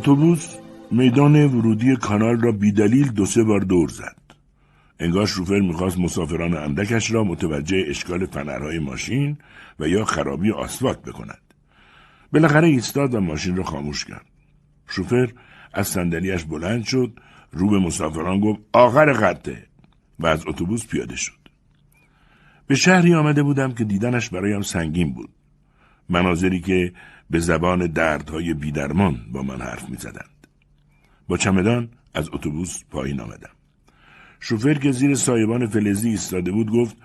اتوبوس میدان ورودی کانال را بیدلیل دو سه بار دور زد. انگار شوفر میخواست مسافران اندکش را متوجه اشکال فنرهای ماشین و یا خرابی آسفالت بکند. بالاخره ایستاد و ماشین را خاموش کرد. شوفر از صندلیاش بلند شد، رو به مسافران گفت آخر خطه و از اتوبوس پیاده شد. به شهری آمده بودم که دیدنش برایم سنگین بود. مناظری که به زبان دردهای بیدرمان با من حرف میزدند. با چمدان از اتوبوس پایین آمدم. شوفر که زیر سایبان فلزی ایستاده بود گفت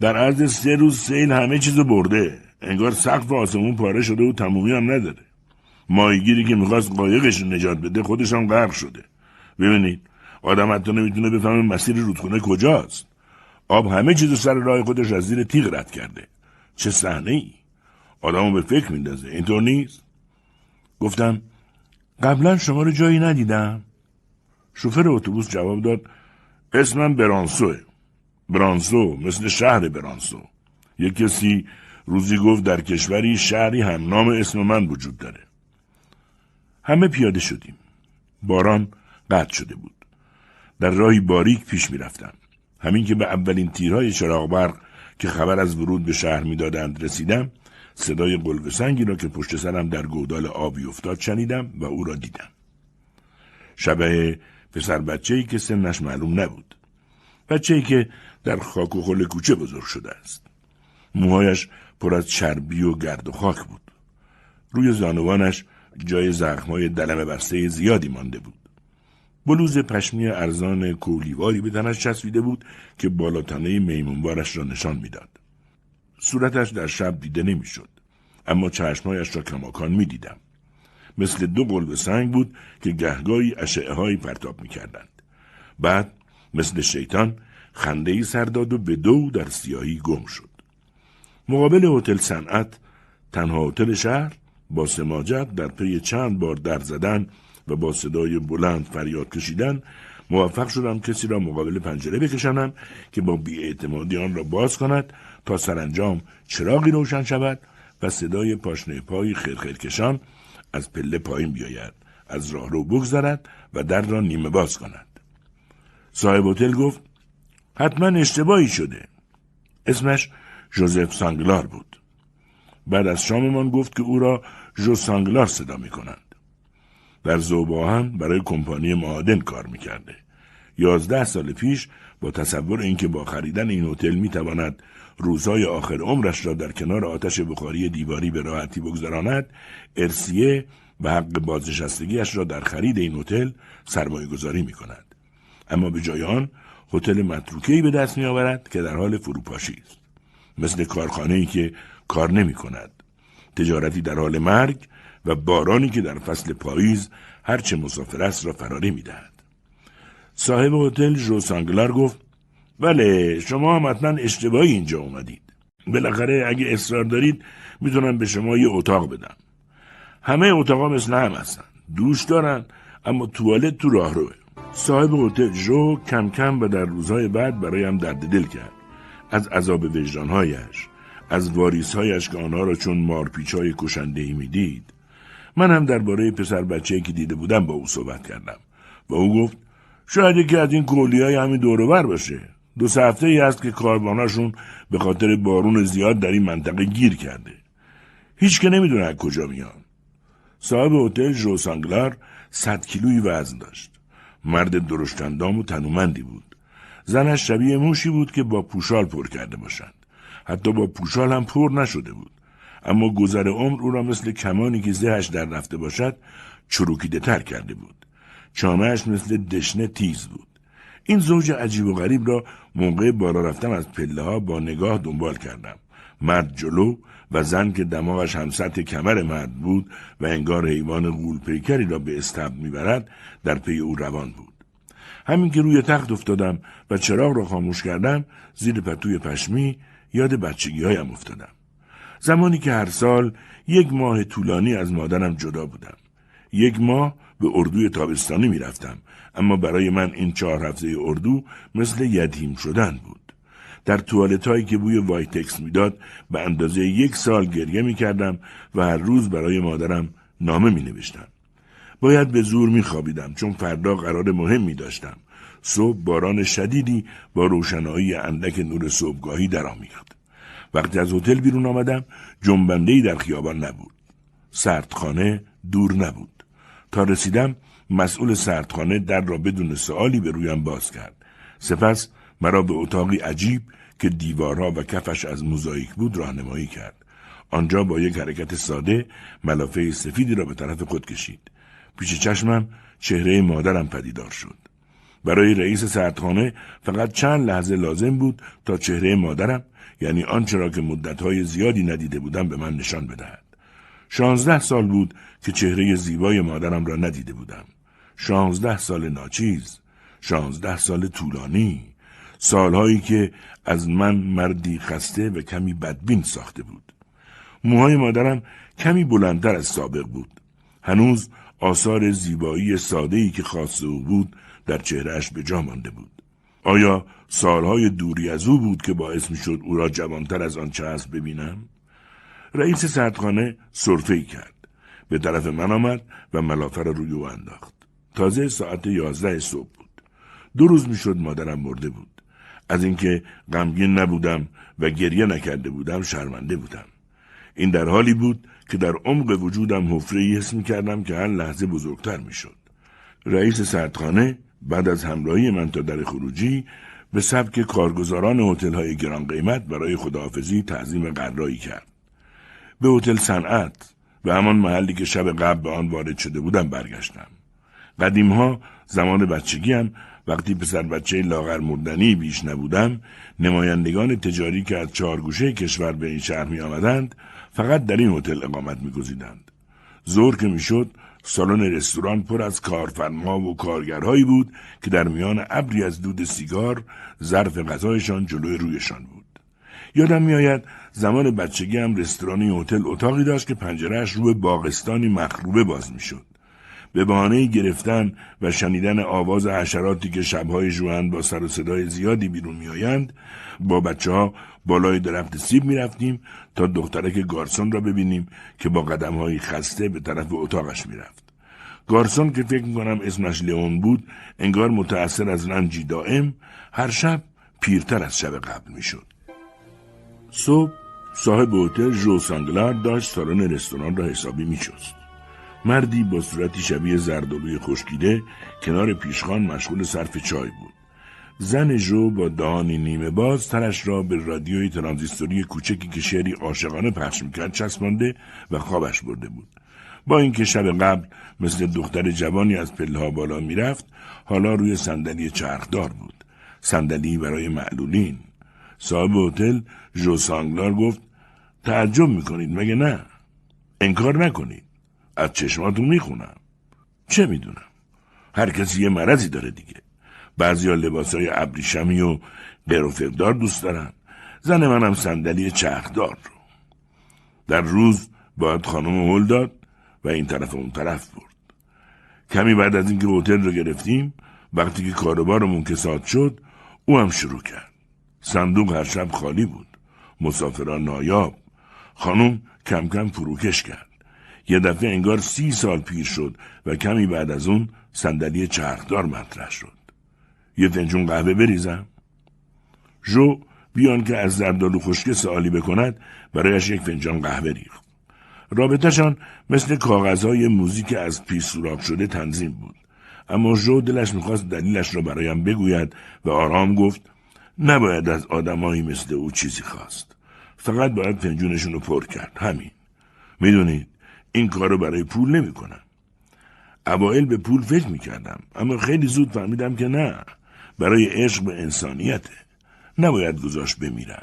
در عرض 3 روز سیل همه چیزو برده. انگار سقف آسمون پاره شده و تمومی هم نداره. ماهیگیری که میخواست قایقش نجات بده خودش هم غرق شده. ببینید آدم حتی نمیتونه بفهمه مسیر رودخونه کجاست. آب همه چیزو سر راه خودش از زیر تیغ رد کرده. چه صحنه‌ای! آدمو به فکر میندازه. اینطور نیست؟ گفتم قبلا شما رو جایی ندیدم. شوفر اتوبوس جواب داد اسمم برانسوه. برانسو مثل شهر برانسو. یک کسی روزی گفت در کشوری شهری هم نام اسم من وجود داره. همه پیاده شدیم. باران قطع شده بود. در راهی باریک پیش می رفتم. همین که به اولین تیرهای چراغ برق که خبر از ورود به شهر می دادند رسیدم، صدای قلب سنگی را که پشت سرم در گودال آبی افتاد شنیدم و او را دیدم. شبه پسر بچه‌ای که سنش معلوم نبود. بچه‌ای که در خاک و خل کوچه بزرگ شده است. موهایش پر از چربی و گرد و خاک بود. روی زانوانش جای زخم‌های دلمه بسته زیادی مانده بود. بلوز پشمی ارزان کولیواری به تنش چسبیده بود که بالاتنه میمونوارش را نشان میداد. صورتش در شب دیده نمیشد، اما چشمایش را کماکان میدیدم. مثل 2 قلب سنگ بود که گهگاهی اشعه‌هایی پرتاب میکردند. بعد مثل شیطان خنده‌ای سر داد و به دو در سیاهی گم شد. مقابل هتل صنعت، تنها هتل شهر، با سماجت در پی چند بار در زدن و با صدای بلند فریاد کشیدن موفق شدم کسی را مقابل پنجره بکشانم که با بی‌اعتمادی آن را باز کند تا سرانجام چراغی روشن شود و صدای پاشنه پای خرخرکشان از پله پایین بیاید، از راهرو بگذرد و در را نیمه باز کند. صاحب هتل گفت حتما اشتباهی شده. اسمش ژوزف سانگلار بود. بعد از شاممان گفت که او را ژو سانگلار صدا میکنند. در ذوب‌آهن برای کمپانی معادن کار میکرده. 11 سال پیش با تصور اینکه با خریدن این هتل میتواند روزهای آخر عمرش را در کنار آتش بخاری دیواری به راحتی بگذراند، ارسیه و حق بازنشستگی‌اش را در خرید این هتل سرمایه‌گذاری میکند. اما به جای آن هتل متروکه‌ای به دست میآورد که در حال فروپاشی است. مثل کارخانه‌ای که کار نمی‌کند، تجارتی در حال مرگ و بارانی که در فصل پاییز هر چه مسافر است را فراری می‌دهد. صاحب هتل ژو سانگلار گفت بله، شما حتماً اشتباهی اینجا اومدید. بالاخره اگه اصرار دارید میتونم به شما یه اتاق بدم. همه اتاقا مثل هم هستن، دوش دارن، اما توالت تو راهروه. صاحب هتل ژو کم کم و در روزهای بعد برایم درد دل کرد. از عذاب وجدانهایش، از واریسهایش که آنها را چون مارپیچهای کشنده‌ای میدید. من هم درباره پسر بچه‌ای که دیده بودم با او صحبت کردم و او گفت شاید یکی از این کولیهای همین دور و بر باشه. 2 هفته‌ای است که کارواناشون به خاطر بارون زیاد در این منطقه گیر کرده. هیچ که نمیدونه از کجا میان. صاحب هتل ژو سانگلار 100 کیلویی وزن داشت. مرد درشت اندام و تنومندی بود. زنش شبیه موشی بود که با پوشال پر کرده باشند. حتی با پوشال هم پر نشده بود. اما گذر عمر او را مثل کمانی که زهش در رفته باشد چروکیده تر کرده بود. چانهش مثل دشنه تیز بود. این زوج عجیب و غریب را موقع بالا رفتن از پله ها با نگاه دنبال کردم. مرد جلو و زن که دماغش هم سطح کمر مرد بود و انگار حیوان غول پیکری را به استبر میبرد در پی او روان بود. همین که روی تخت افتادم و چراغ را خاموش کردم، زیر پتوی پشمی یاد بچگی‌هایم افتادم. زمانی که هر سال 1 ماه طولانی از مادرم جدا بودم. 1 ماه به اردوی تابستانی می رفتم، اما برای من این 4 هفته اردو مثل یتیم شدن بود. در توالت‌هایی که بوی وایتکس میداد به اندازه 1 سال گریه می کردم و هر روز برای مادرم نامه می نوشتم. باید به زور میخوابیدم چون فردا قرار مهمی داشتم. صبح باران شدیدی با روشنایی اندک نور صبحگاهی درآمیخت. وقتی از هتل بیرون آمدم جنبنده‌ای در خیابان نبود. سردخانه دور نبود. تا رسیدم مسئول سردخانه در را بدون سؤالی به رویم باز کرد. سپس مرا به اتاقی عجیب که دیوارها و کفش از موزاییک بود راهنمایی کرد. آنجا با یک حرکت ساده ملافه سفیدی را به طرف خود کشید. پیش چشمم چهره مادرم پدیدار شد. برای رئیس سردخانه فقط چند لحظه لازم بود تا چهره مادرم، یعنی آنچه را که مدت‌های زیادی ندیده بودم، به من نشان بدهد. 16 سال بود که چهره زیبای مادرم را ندیده بودم. 16 سال ناچیز، 16 سال طولانی، سالهایی که از من مردی خسته و کمی بدبین ساخته بود. موهای مادرم کمی بلندتر از سابق بود. هنوز آثار زیبایی ساده‌ای که خاص او بود در چهرهش به جا مانده بود. آیا سالهای دوری از او بود که باعث می شد او را جوانتر از آنچه است ببینم؟ رئیس سردخانه سرفه‌ای کرد. به طرف من آمد و ملافه را روی او انداخت. تازه ساعت 11 صبح بود. 2 روز می شد مادرم مرده بود. از اینکه غمگین نبودم و گریه نکرده بودم شرمنده بودم. این در حالی بود که در عمق وجودم حفره‌ای حس می کردم که هر لحظه بزرگتر می شد. رئیس سردخانه بعد از همراهی من تا در خروجی به سبک کارگزاران هتل‌های گران قیمت برای خداحافظی تعظیم قرایی کرد. به هتل صنعت و همان محلی که شب قبل به آن وارد شده بودم برگشتم. قدیم‌ها زمان بچگیم وقتی پسر بچه لاغر مردنی بیش نبودم، نمایندگان تجاری که از 4 گوشه کشور به این شهر می آمدند فقط در این هتل اقامت می‌گزیدند. ظهر که می‌شد سالن رستوران پر از کارفرما و کارگرهایی بود که در میان ابری از دود سیگار ظرف غذایشان جلوی رویشان بود. یادم میآید زمان بچگی هم رستورانی هتل اتاقی داشت که پنجرهش روی باغستانی مخروبه باز میشد. به بهانه گرفتن و شنیدن آواز حشراتی که شب‌های ژوئن با سر و صدای زیادی بیرون میآیند، با بچه‌ها بالای درخت سیب می‌رفتیم تا دخترک گارسون را ببینیم که با قدم‌های خسته به طرف اتاقش می‌رفت. گارسون که فکر می‌کنم اسمش لئون بود، انگار متأثر از رنجی دائم هر شب پیرتر از شب قبل می‌شد. صبح صاحب هتل ژوزف سانگلار داشت سالن رستوران را حسابی می‌شست. مردی با صورتی شبیه زردالوی خشکیده کنار پیشخوان مشغول صرف چای بود. زن جو با دهانی نیمه باز تنش را به رادیوی ترانزیستوری کوچکی که شعری عاشقانه پخش میکرد چسبانده و خوابش برده بود. با اینکه شب قبل مثل دختر جوانی از پله‌ها بالا میرفت، حالا روی صندلی چرخدار بود. صندلی برای معلولین. صاحب هتل ژوزف سانگلار گفت: تعجب میکنید مگه نه؟ انکار نکنید. از چشماتون میخونم. چه میدونم؟ هر کسی یه مرضی داره دیگه. بعضیا لباسای ابریشمی و قرفدار دوست دارن. زن منم صندلی چرخدار رو. در روز باید خانم هل داد و این طرف اون طرف برد. کمی بعد از اینکه هتل رو گرفتیم، وقتی که کاروبارمون کساد شد، او هم شروع کرد. صندوق هر شب خالی بود. مسافران نایاب. خانم کم کم فروکش کرد. یه دفعه انگار 30 سال پیر شد و کمی بعد از اون صندلی چرخدار مطرح شد. یه فنجون قهوه بریزم؟ جو بیان که از زردالو خشک سوالی بکند برایش یک فنجان قهوه ریخت. رابطهشان مثل کاغذهای موزیک از پیچ سوراخ شده تنظیم بود. اما جو دلش میخواست دلیلش را برایم بگوید و آرام گفت: نباید از آدمایی مثل او چیزی خواست. فقط باید فنجونشون رو پر کرد. همین. میدونید این کارو برای پول نمی کنم. اوائل به پول فکر می کردم، اما خیلی زود فهمیدم که نه، برای عشق به انسانیته. نباید گذاشت بمیرن.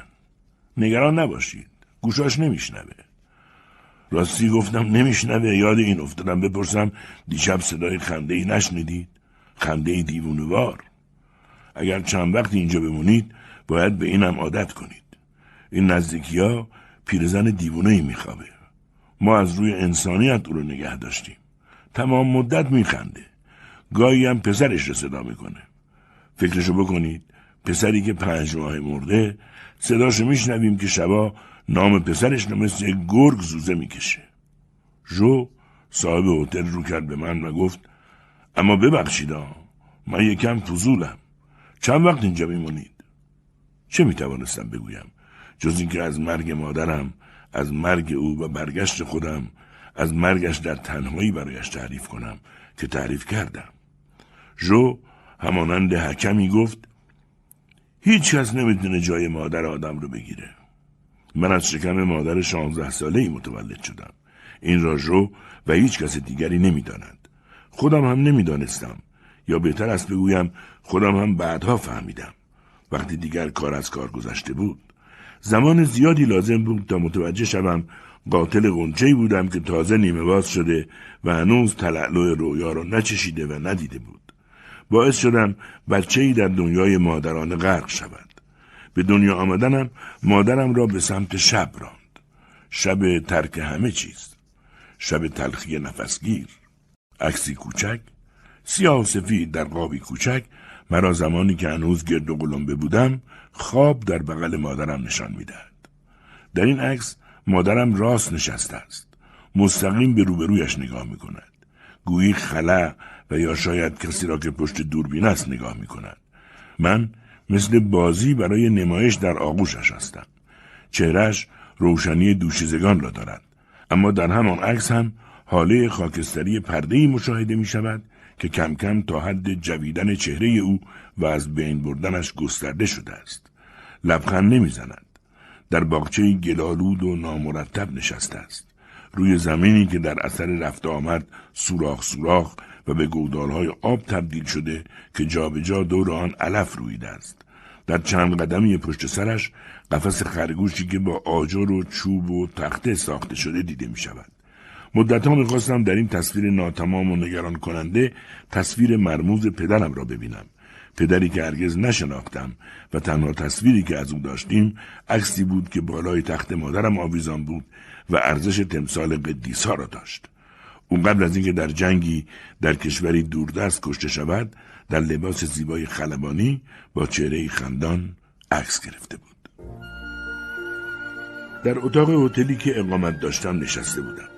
نگران نباشید، گوشاش نمیشنوه. راستی گفتم نمیشنوه، یاد این افتادم بپرسم دیشب صدای خنده‌ای نشنیدید؟ خنده‌ای دیوونه‌وار. اگر چند وقت اینجا بمونید باید به اینم عادت کنید. این نزدیکی‌ها پیرزن دیوونه‌ای میخوابه. ما از روی انسانیت او رو نگه داشتیم. تمام مدت میخنده. گاهی هم پسرش رو صدا میکنه. فکرشو بکنید، پسری که 5 ماه مرده، صداشو میشنویم که شبا نام پسرش رو مثل گرگ زوزه میکشه. جو صاحب هتل رو کرد به من و گفت اما ببخشید من یکم فضولم. چند وقت اینجا میمونید؟ چه میتوانستم بگویم جز اینکه از مرگ مادرم، از مرگ او و برگشت خودم، از مرگش در تنهایی برایش تعریف کنم که تعریف کردم. جو همانند حکمی گفت هیچ کس نمیتونه جای مادر آدم رو بگیره. من از شکم مادر 16 ساله‌ای متولد شدم. این را جو و هیچ کس دیگری نمیداند. خودم هم نمیدانستم، یا بهتر است بگویم خودم هم بعدها فهمیدم، وقتی دیگر کار از کار گذشته بود. زمان زیادی لازم بود تا متوجه شدم قاتل غنچه‌ای بودم که تازه نیمه باز شده و هنوز تلالو رویا را نچشیده و ندیده بود. باعث شدم بچه‌ای در دنیای مادرانه غرق شود. به دنیا آمدنم مادرم را به سمت شب راند. شب ترک همه چیز. شب تلخی نفسگیر. عکسی کوچک، سیاه و سفید در قابی کوچک، مرا زمانی که هنوز گرد و قلمبه بودم خواب در بغل مادرم نشان می‌دهد. در این عکس مادرم راست نشسته است. مستقیم به روبرویش نگاه می‌کند. گویی خلا و یا شاید کسی را که پشت دوربین است نگاه می‌کند. من مثل بازی برای نمایش در آغوشش هستم. چهرهش روشنی دوشیزگان را دارد. اما در همان عکس هم حاله خاکستری پرده‌ای مشاهده می‌شود که کم کم تا حد جویدن چهره او و از بین بردنش گسترده شده است. لبخند نمیزند. در باغچه گلالود و نامرتب نشسته است. روی زمینی که در اثر رفت آمد سوراخ سوراخ و به گودالهای آب تبدیل شده که جابجا دور آن علف رویده است. در چند قدمی پشت سرش قفس خرگوشی که با آجر و چوب و تخته ساخته شده دیده می شود. مدت‌ها می‌خواستم در این تصویر ناتمام و نگران کننده تصویر مرموز پدرم را ببینم. پدری که هرگز نشناختم و تنها تصویری که از او داشتیم عکسی بود که بالای تخت مادرم آویزان بود و ارزش تمثال قدیس‌ها را داشت. او قبل از اینکه در جنگی در کشوری دوردست کشته شود در لباس زیبای خلبانی با چهره‌ای خندان عکس گرفته بود. در اتاق هتلی که اقامت داشتم نشسته بودم.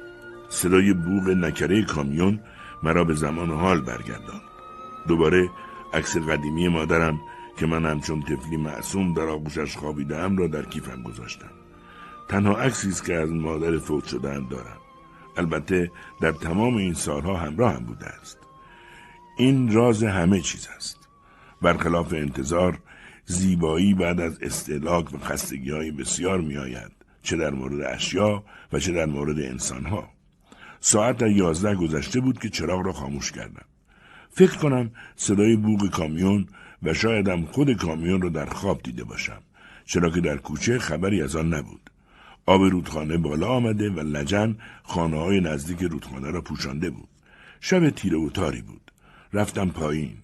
صدای بوق نکره کامیون مرا به زمان حال برگرداند. دوباره عکس قدیمی مادرم که من همچون طفلی معصوم در آغوشش خوابیده‌ام را در کیفم گذاشتم. تنها عکسی است که از مادر فوت شده‌ام دارم. البته در تمام این سالها همراهم بوده است. این راز همه چیز است. برخلاف انتظار زیبایی بعد از استهلاک و خستگی‌های بسیار می‌آید، چه در مورد اشیا و چه در مورد انسان‌ها. ساعت 11 گذشته بود که چراغ را خاموش کردم. فکر کنم صدای بوق کامیون و شایدم خود کامیون را در خواب دیده باشم، چرا که در کوچه خبری از آن نبود. آب رودخانه بالا آمده و لجن خانه‌های نزدیک رودخانه را پوشانده بود. شب تیره و تاری بود. رفتم پایین.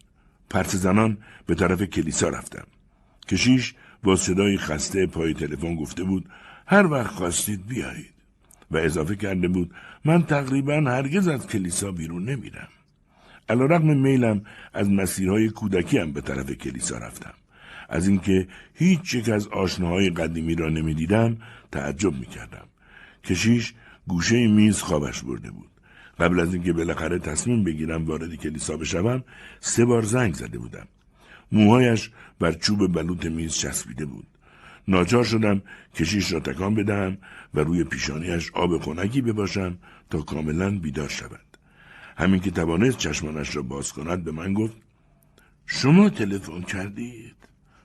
پرسه زنان به طرف کلیسا رفتم. کشیش با صدای خسته پای تلفن گفته بود هر وقت خواستید بیایید و اضافه کرده بود من تقریباً هرگز از کلیسا بیرون نمیرم. علیرغم میلم از مسیرهای کودکیم به طرف کلیسا رفتم. از اینکه هیچ یک از آشناهای قدیمی را نمیدیدم تعجب میکردم. کشیش گوشه میز خوابش برده بود. قبل از اینکه بالاخره تصمیم بگیرم وارد کلیسا بشوم 3 بار زنگ زده بودم. موهایش بر چوب بلوط میز چسبیده بود. ناچار شدم کشیش را تکان بدهم و روی پیشانیش آب خنکی بباشم تا کاملا بیدار شود. همین که توانست چشمانش را باز کند به من گفت شما تلفن کردید؟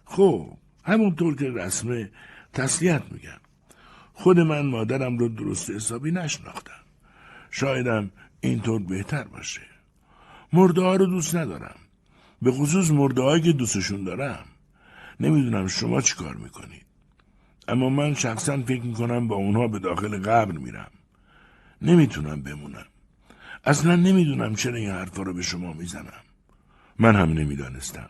خب همونطور که رسمه تسلیت میگم. خود من مادرم را درست حسابی نشناختم. شایدم اینطور بهتر باشه. مرده ها رو دوست ندارم، به خصوص مرده هایی که دوستشون دارم. نمیدونم شما چی کار میکنید، اما من شخصا فکر میکنم با اونها به داخل قبر میرم. نمیتونم بمونم. اصلا نمیدونم چرا این حرفا رو به شما میزنم. من هم نمیدانستم.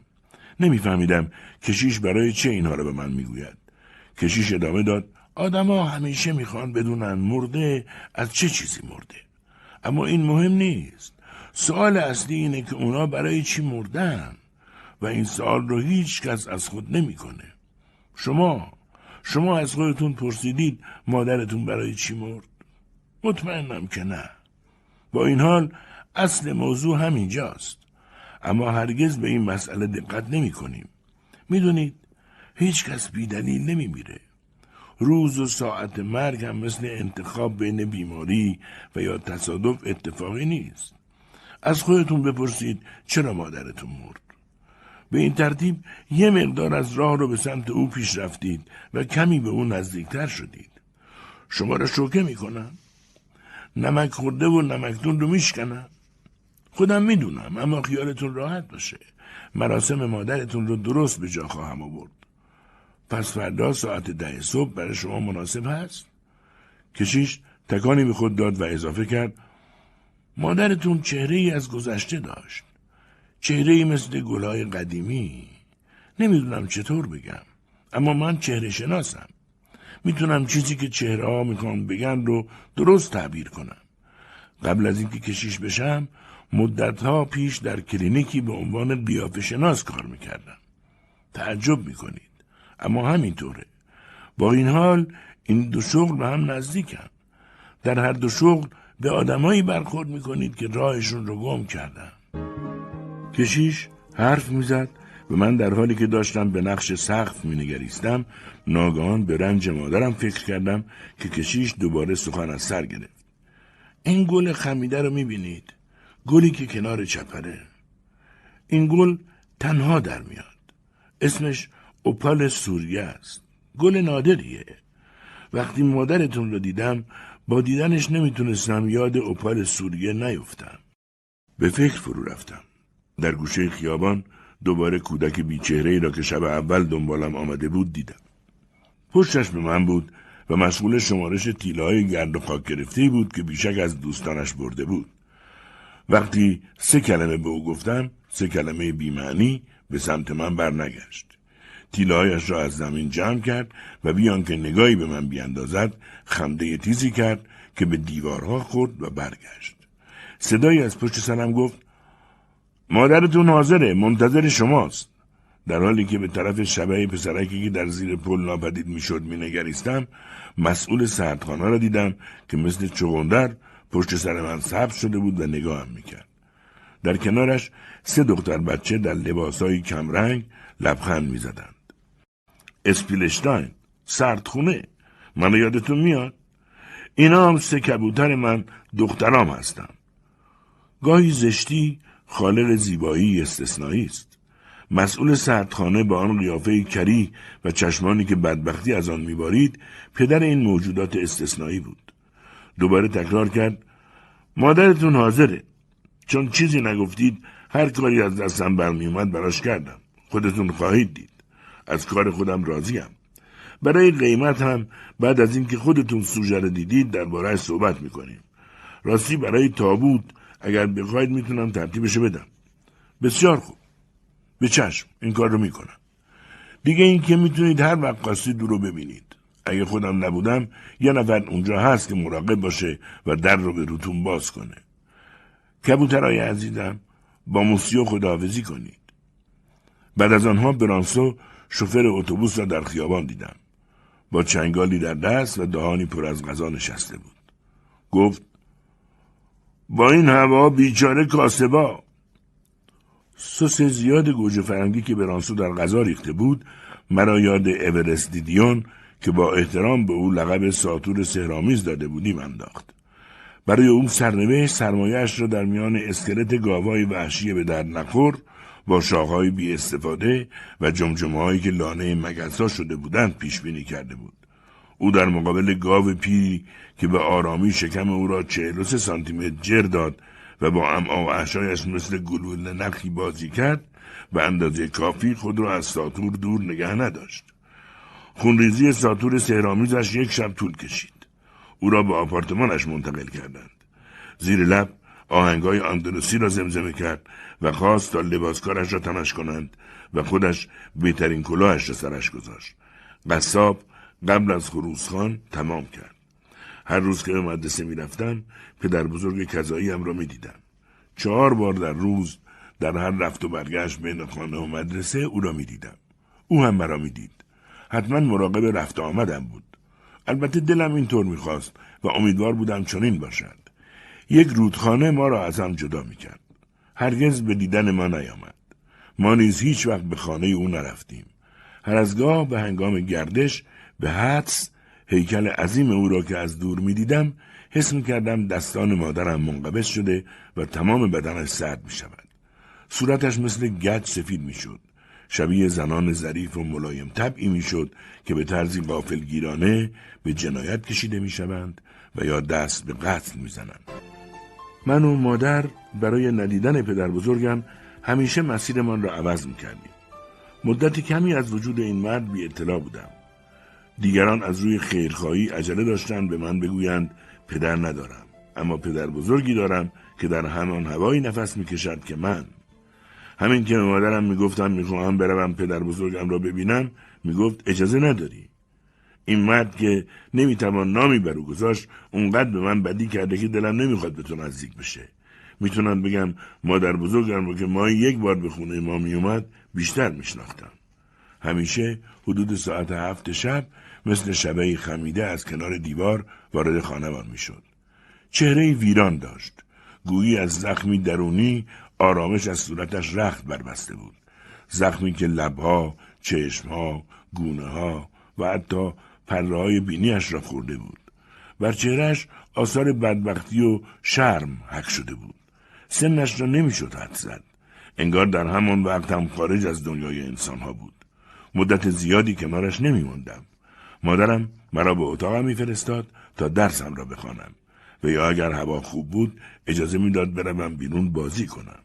نمیفهمیدم کشیش برای چه اینها رو به من میگوید. کشیش ادامه داد آدما همیشه میخوان بدونن مرده از چه چیزی مرده. اما این مهم نیست. سوال اصلی اینه که اونا برای چی مردن و این سوال رو هیچ کس از خود نمیکنه. شما از خودتون پرسیدید مادرتون برای چی مرد؟ مطمئنم که نه. با این حال اصل موضوع همینجاست، اما هرگز به این مسئله دقت نمی کنیم. می دونید هیچ کس بی دلیل نمی میره. روز و ساعت مرگ هم مثل انتخاب بین بیماری و یا تصادف اتفاقی نیست. از خودتون بپرسید چرا مادرتون مرد؟ به این ترتیب یه مقدار از راه رو به سمت او پیش رفتید و کمی به او نزدیکتر شدید. شما رو شوکه میکنن؟ نمک خورده و نمکتون رو میشکنن؟ خودم میدونم، اما خیالتون راحت باشه، مراسم مادرتون رو درست به جا خواهم آورد. پس فردا ساعت 10 صبح برای شما مناسب هست؟ کشیش تکانی به خود داد و اضافه کرد: مادرتون چهره‌ای از گذشته داشت، چهره‌ای مثل گل‌های قدیمی. نمیدونم چطور بگم، اما من چهره شناسم. میتونم چیزی که چهره‌ها میخوان بگن رو درست تعبیر کنم. قبل از اینکه کشیش بشم، مدت‌ها پیش در کلینیکی به عنوان قیافه‌شناس کار میکردم. تعجب میکنید، اما همینطوره. با این حال این دو شغل به هم نزدیکن. در هر دو شغل به آدمایی برخورد میکنید که راهشون رو گم کردن. کشیش حرف میزد و من در حالی که داشتم به نقش سقف مینگریستم، ناگهان به رنج مادرم فکر کردم که کشیش دوباره سخن از سر گرفت. این گل خمیده رو میبینید؟ گلی که کنار چپره. این گل تنها در میاد. اسمش اپال سوریه است. گل نادریه. وقتی مادرتون رو دیدم، با دیدنش نمیتونستم یاد اپال سوریه نیفتم. به فکر فرو رفتم. در گوشه خیابان دوباره کودک بیچهره‌ای را که شب اول دنبالم آمده بود دیدم. پشتش به من بود و مشغول شمارش تیله‌های گرد و خاک گرفته‌ای بود که بیشک از دوستانش برده بود. وقتی 3 کلمه به او گفتم، 3 کلمه بی‌معنی، به سمت من برنگشت. تیله‌هایش را از زمین جمع کرد و بیان که نگاهی به من بیاندازد، خنده تیزی کرد که به دیوارها خورد و برگشت. صدایی از پشت سرم گفت: مادرتون حاضره، منتظر شماست. در حالی که به طرف شبح پسرکی که در زیر پل ناپدید میشد مینگریستم، مسئول سردخانه را دیدم که مثل چغندر پشت سر من سبز شده بود و نگاهم میکرد. در کنارش 3 دختر بچه در لباسهای کمرنگ لبخند میزدند. اسپیلشتاین، سردخونه، من یادتون میاد؟ اینا هم 3 کبوتر من، دخترام هستن. گاهی زشتی خالق زیبایی استثنایی است. مسئول سردخانه با آن قیافه کری و چشمانی که بدبختی از آن میبارید، پدر این موجودات استثنایی بود. دوباره تکرار کرد: مادرتون حاضره. چون چیزی نگفتید، هر کاری از دستم برمیومد براش کردم. خودتون خواهید دید. از کار خودم راضیم. برای قیمت هم بعد از اینکه خودتون سوژه رو دیدید درباره‌اش صحبت میکنیم. راستی برای تابوت اگر بخواید میتونم ترتیبش بدم. بسیار خوب. به چشم، این کار رو میکنم. دیگه این که میتونید هر وقت قصدید رو ببینید. اگه خودم نبودم یه نفر اونجا هست که مراقب باشه و در رو به روتون باز کنه. کبوترای عزیزم، با موسیو خداحافظی کنید. بعد از آنها برانسو شوفر اتوبوس را در خیابان دیدم. با چنگالی در دست و دهانی پر از غذا نشسته بود. گفت: با این هوا بیچاره کاسبا. سس زیاد گوجه فرنگی که برانسو در غذا ریخته بود مرا یاد اورستیدیون که با احترام به او لقب ساتور سهرامیز داده بودیم انداخت. برای او سرنوشت سرمایه‌اش را در میان اسکلت گاوهای وحشی به درد نخور با شاخهای بی استفاده و جمجمه‌هایی که لانه مگس‌ها شده بودند پیش بینی کرده بود. او در مقابل گاو پیری که به آرامی شکم او را 43 سانتیمتر جر داد و با امعاء و احشایش مثل گلوله نخی بازی کرد، به اندازه کافی خود را از ساتور دور نگه نداشت. خونریزی ساتور سهرامیزش 1 شب طول کشید. او را به آپارتمانش منتقل کردند. زیر لب آهنگای اندلسی را زمزمه کرد و خواست تا لباسکارش را تنش کنند و خودش بهترین کلاهش را سرش گذاشت. قصاب قبل از خروسخان تمام کرد. هر روز که به مدرسه می رفتم، پدر بزرگ کذاییم را می دیدم. 4 بار در روز در هر رفت و برگشت بین خانه و مدرسه او را می دیدم. او هم مرا می دید. حتما مراقب رفت آمدم بود. البته دلم اینطور میخواست و امیدوار بودم چنین باشد. یک رودخانه ما را از هم جدا میکرد. هرگز به دیدن ما نیامد. ما نیز هیچ وقت به خانه او نرفتیم. هر از گاه به هنگام گردش به حدس هیکل عظیم او را که از دور می دیدم حس می کردم دستان مادرم منقبض شده و تمام بدنش سرد می شود. صورتش مثل گچ سفید می شد. شبیه زنان ظریف و ملایم طبعی می شد که به طرزی غافلگیرانه به جنایت کشیده می شوند و یا دست به قتل می زنند. من و مادر برای ندیدن پدر بزرگم همیشه مسیرمان را عوض می کردیم. مدت کمی از وجود این مرد بی اطلاع بودم. دیگران از روی خیرخواهی عجله داشتند به من بگویند پدر ندارم، اما پدر بزرگی دارم که در همان هوایی نفس میکشد که من. همین که مادرم میگفتم میخواهم بروم پدر بزرگم را ببینم، میگفت اجازه نداری. این مرد که نمیتوان نامی بر او گذاشت اونقدر به من بدی کرده که دلم نمیخواد به تو نزدیک بشه. میتونم بگم مادر بزرگم رو که ماهی یک بار به خونه ما میومد بیشتر میشناختم. همیشه حدود ساعت 7 شب مثل شبهی خمیده از کنار دیوار وارد خانه‌مان میشد. چهره‌ای ویران داشت. گویی از زخمی درونی آرامش از صورتش رخت بربسته بود. زخمی که لبها، چشمها، گونهها و حتی پره‌های بینیش را خورده بود. بر چهرهش آثار بدبختی و شرم حک شده بود. سنش را نمیشد حد زد. انگار در همان وقت هم خارج از دنیای انسانها بود. مدت زیادی کنارش نمیماندم. مادرم مرا به اتاقم میفرستاد تا درسم را بخوانم و یا اگر هوا خوب بود اجازه میداد بروم بیرون بازی کنم.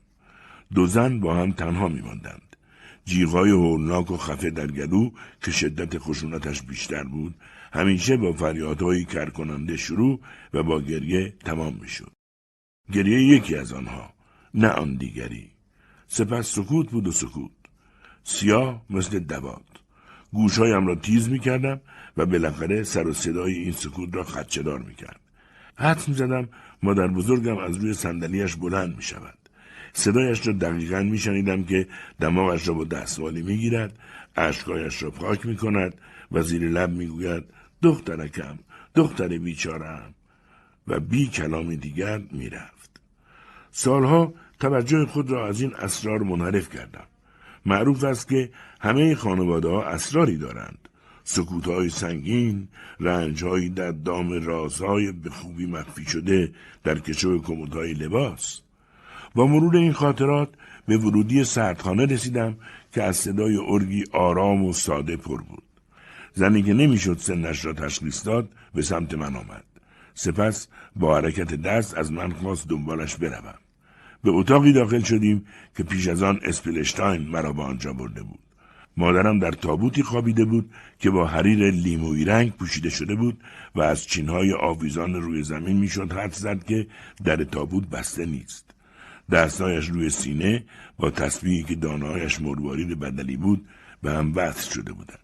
دو زن با هم تنها میماندند. جیغای هولناک و خفه در گلو که شدت خشونتش بیشتر بود همیشه با فریادهای کرکننده شروع و با گریه تمام میشد. گریه یکی از آنها، نه آن دیگری. سپس سکوت بود و سکوت. سیاه مثل دوات. گوشهایم را تیز میکردم و بالاخره سر و صدای این سکوت را خدشه‌دار میکرد. حدس میزدم مادر بزرگم از روی صندلیاش بلند میشود. صدایش را دقیقاً میشنیدم که دماغش را با دستمالی میگیرد، اشکهایش را پاک میکند و زیر لب میگوید دخترکم، دختر بیچاره‌ام و بی کلام دیگر میرفت. سالها توجه خود را از این اسرار منحرف کردم. معروف است که همه خانواده‌ها اسراری دارند. سکوت‌های سنگین، رنج‌هایی در دام رازهای به خوبی مخفی شده در کشو کمدهای لباس. با مرور این خاطرات به ورودی سردخانه رسیدم که از صدای ارگی آرام و ساده پر بود. زنی که نمی‌شد سنش را تشخیص داد به سمت من آمد. سپس با حرکت دست از من خواست دنبالش بروم. به اتاقی داخل شدیم که پیش از آن اسپلشتاین مرا به آنجا برده بود. مادرم در تابوتی خوابیده بود که با حریر لیمویی رنگ پوشیده شده بود و از چینهای آویزان روی زمین میشد حدس زد که در تابوت بسته نیست. دستایش روی سینه با تسبیحی که دانه‌هایش مروارید بدلی بود به هم وصل شده بودند.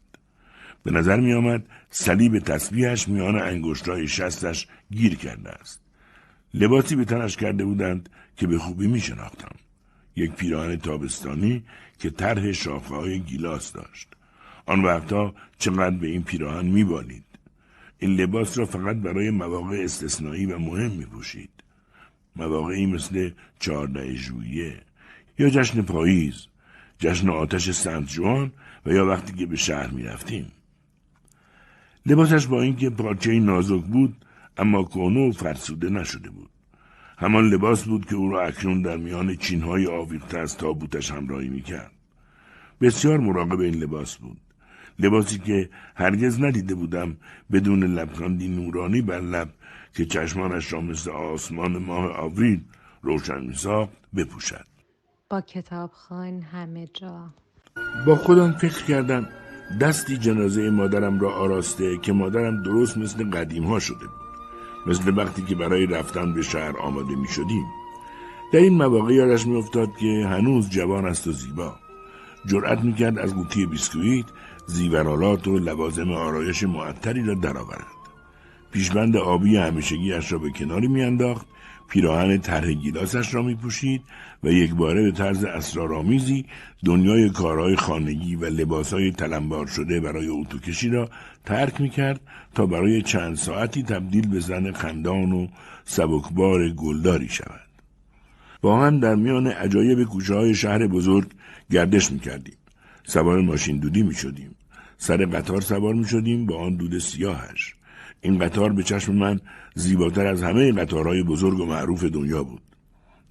به نظر می آمد صلیب تسبیحش میان انگشت‌های شستش گیر کرده است. لباسی به تنش کرده بودند که به خوبی می شناختم. یک پیراهن تابستانی که طرح شاخه‌های گیلاس داشت. آن وقتا چقدر به این پیراهن می بالید. این لباس را فقط برای مواقع استثنایی و مهم می پوشید. مواقعی مثل 14 ژوئیه یا جشن پاییز، جشن آتش سنت ژوئن و یا وقتی که به شهر می رفتیم. لباسش با اینکه پارچه‌ای نازک بود اما کهنه و فرسوده نشده بود. همان لباس بود که او را اکنون در میان چینهای آویخته از تابوتش همراهی میکرد. بسیار مراقب این لباس بود. لباسی که هرگز ندیده بودم بدون لبخندی نورانی بر لب که چشمانش را مثل آسمان ماه آوریل روشن میساخت بپوشد. با کتابخوان همه جا. با خودم فکر کردم دستی جنازه مادرم را آراسته که مادرم درست مثل قدیمها شده بود. مثل وقتی که برای رفتن به شهر آماده می شدیم. در این مواقع یادش می افتاد که هنوز جوان است و زیبا. جرأت می کرد از قوطی بیسکویت، زیورالات و لوازم آرایش معطری را درآورد. پیشبند آبی همیشگی‌اش را به کناری می انداخت، پیراهن طرح گیلاسش را می پوشید و یک باره به طرز اسرارآمیزی دنیای کارهای خانگی و لباسهای تلمبار شده برای اتوکشی را ترک می کرد تا برای چند ساعتی تبدیل به زن خندان و سبکبار گلداری شود. با هم در میان عجایب کوچه‌های شهر بزرگ گردش می کردیم. سوار ماشین دودی می شدیم. سر قطار سوار می شدیم با آن دود سیاهش. این قطار به چشم من زیباتر از همه قطارهای بزرگ و معروف دنیا بود.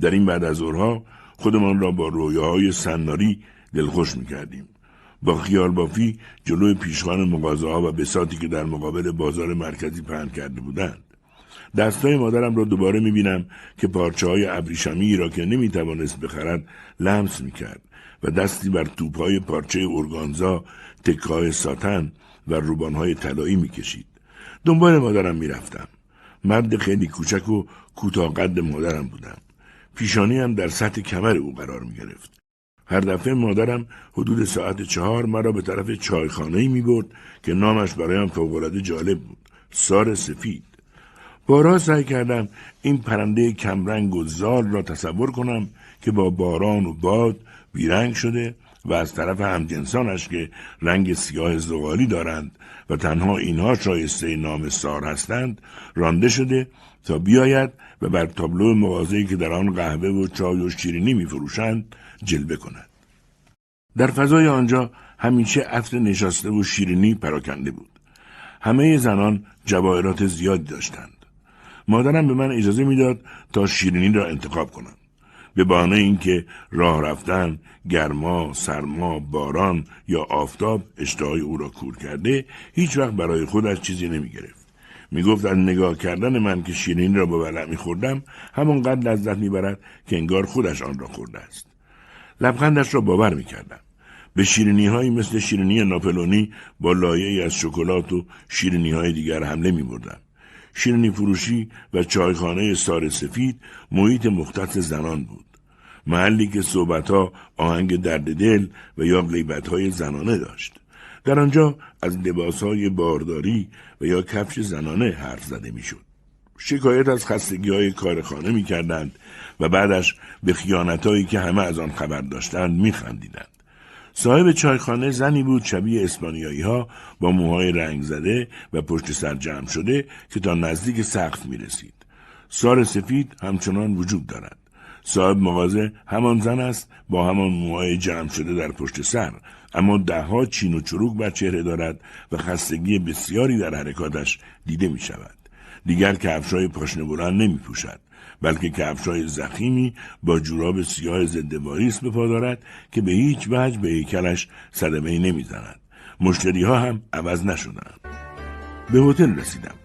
در این بعد از ظهرها خودمان را با رویاهای سناری دلخوش میکردیم. با خیال بافی جلوی پیشخوان مغازه‌ها و بساطی که در مقابل بازار مرکزی پهن کرده بودند. دستای مادرم را دوباره میبینم که پارچه‌های ابریشمی را که نمیتوانست بخرد لمس میکرد و دستی بر توپهای پارچه ارگانزا، تکه‌های ساتن و روبانهای طلایی میکشید. دنبال مادرم میرفتم. مرد خیلی کوچک و کوتاه قد مادرم بودم. پیشانی هم در سطح کمر او قرار میگرفت. هر دفعه مادرم حدود ساعت 4 مرا به طرف چایخانه‌ای میبرد که نامش برایم فوق‌العاده جالب بود. سار سفید. بارها سعی کردم این پرنده کمرنگ و زال را تصور کنم که با باران و باد بیرنگ شده و از طرف همجنسانش که رنگ سیاه زغالی دارند و تنها اینها شایسته نام سار هستند رانده شده تا بیاید و بر تابلو مغازه‌ای که در آن قهوه و چای و شیرینی می‌فروشند جلوه کند. در فضای آنجا همیشه عطر نشاسته و شیرینی پراکنده بود. همه زنان جواهرات زیاد داشتند. مادرم به من اجازه میداد تا شیرینی را انتخاب کنم. به بهانه اینکه راه رفتن، گرما، سرما، باران یا آفتاب اشتهای او را کور کرده، هیچ وقت برای خودش چیزی نمی گرفت. می گفت از نگاه کردن من که شیرین را با ولع می خوردم، همانقدر لذت می برد که انگار خودش آن را خورده است. لبخندش را باور می کردم. به شیرینی هایی مثل شیرینی ناپلونی با لایه‌ای از شکلات و شیرینی های دیگر حمله می بردم. شیرینی فروشی و چایخانه سار سفید محیط مختص زنان بود. محلی که صحبت‌ها آهنگ درد دل و یا غیبت‌های زنانه داشت. در آنجا از لباس‌های بارداری و یا کفش زنانه حرف زده می‌شد. شکایت از خستگی‌های کارخانه می‌کردند و بعدش به خیانت‌هایی که همه از آن خبر داشتند می‌خندیدند. صاحب چایخانه زنی بود شبیه اسپانیایی‌ها با موهای رنگ زده و پشت سر جمع شده که تا نزدیک سقف می‌رسید. سار سفید همچنان وجود دارد. صاحب مغازه همان زن است با همان موهای جمع شده در پشت سر، اما ده‌ها چین و چروک بر چهره دارد و خستگی بسیاری در حرکاتش دیده می شود. دیگر کفش‌های پاشنه بلند نمی پوشد، بلکه کفش‌های ضخیمی با جوراب سیاه ضد واریس به پا دارد که به هیچ وجه به هیکلش صدمه‌ای نمی زند. مشتری‌ها هم عوض نشدند. به هتل رسیدم.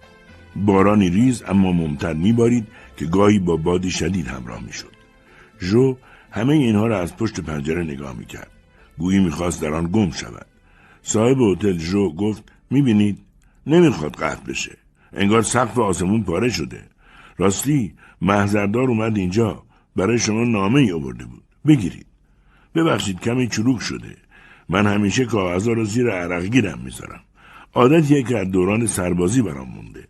بارانی ریز اما ممتد می‌بارید که گاهی با باد شدید همراه می‌شد. جو همه اینها را از پشت پنجره نگاه میکرد. گویی میخواست در آن گم شود. صاحب هتل جو گفت میبینید؟ نمیخواد قطع بشه. انگار سقف آسمون پاره شده. راستی محضردار اومد اینجا. برای شما نامه‌ای آورده بود. بگیرید. ببخشید کمی چروک شده. من همیشه کاغذها رو زیر عرقگیرم میذارم. عادتیه که از دوران سربازی برام مونده.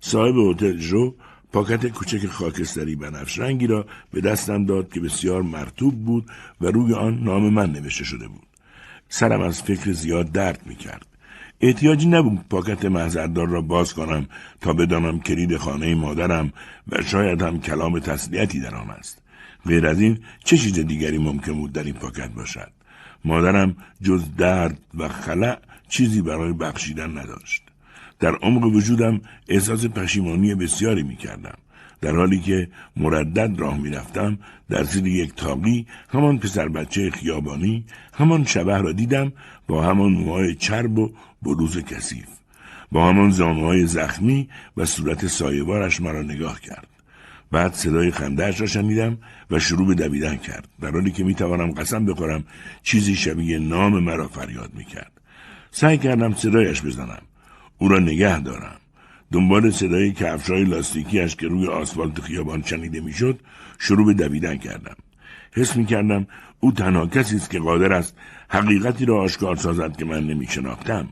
صاحب هتل جو پاکت کوچک خاکستری بنفش رنگی را به دستم داد که بسیار مرطوب بود و روی آن نام من نوشته شده بود. سرم از فکر زیاد درد می‌کرد. احتیاجی نبود پاکت محضردار را باز کنم تا بدانم کلید خانه مادرم و شاید هم کلام تسلیتی در آن است. غیر از این چه چیز دیگری ممکن بود در این پاکت باشد؟ مادرم جز درد و خلأ چیزی برای بخشیدن نداشت. در عمق وجودم احساس پشیمانی بسیاری می کردم. در حالی که مردد راه می رفتم در زیر یک تاقی همان پسر بچه خیابانی همان شبح را دیدم با همان موهای چرب و بلوز کثیف، با همان زانوهای زخمی و صورت سایه‌وارش مرا نگاه کرد. بعد صدای خنده‌اش را شنیدم و شروع به دویدن کرد، در حالی که می توانم قسم بخورم چیزی شبیه نام مرا فریاد می کرد. سعی کردم صدایش بزنم، او را نگه دارم. دنبال صدای کفش‌های لاستیکی‌اش که روی آسفالت خیابان شنیده می‌شد، شروع به دویدن کردم. حس می‌کردم او تنها کسی است که قادر است حقیقتی را آشکار سازد که من نمی‌شناختم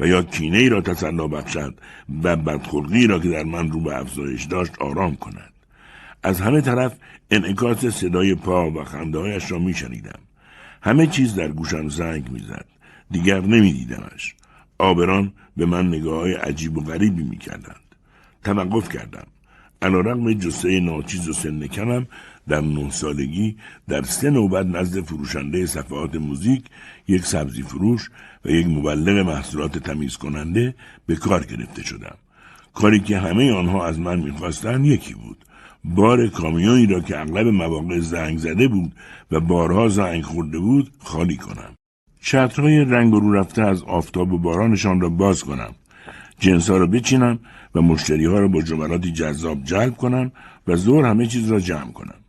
و یا کینه‌ای را تسلا بخشد و بدخلقی را که در من رو به افزایش داشت آرام کند. از همه طرف انعکاس صدای پا و خنده‌هایش را می‌شنیدم. همه چیز در گوشم زنگ می‌زد. دیگر نمی‌دیدمش. آبران به من نگاه‌های عجیب و غریبی می‌کردند. توقف کردم. علی‌رغم جثه ناچیز و سنکم در 9 سالگی در 3 نوبت نزد فروشنده صفحات موزیک، یک سبزی فروش و یک مبلغ محصولات تمیز کننده به کار گرفته شدم. کاری که همه آنها از من می‌خواستند یکی بود. بار کامیونی را که اغلب مواقع زنگ زده بود و بارها زنگ خورده بود خالی کنم. چترهای رنگ رو رفته از آفتاب و بارانشان را باز کنم. جنس‌ها را بچینم و مشتری‌ها را با جملاتی جذاب جلب کنم و زور همه چیز را جمع کنم.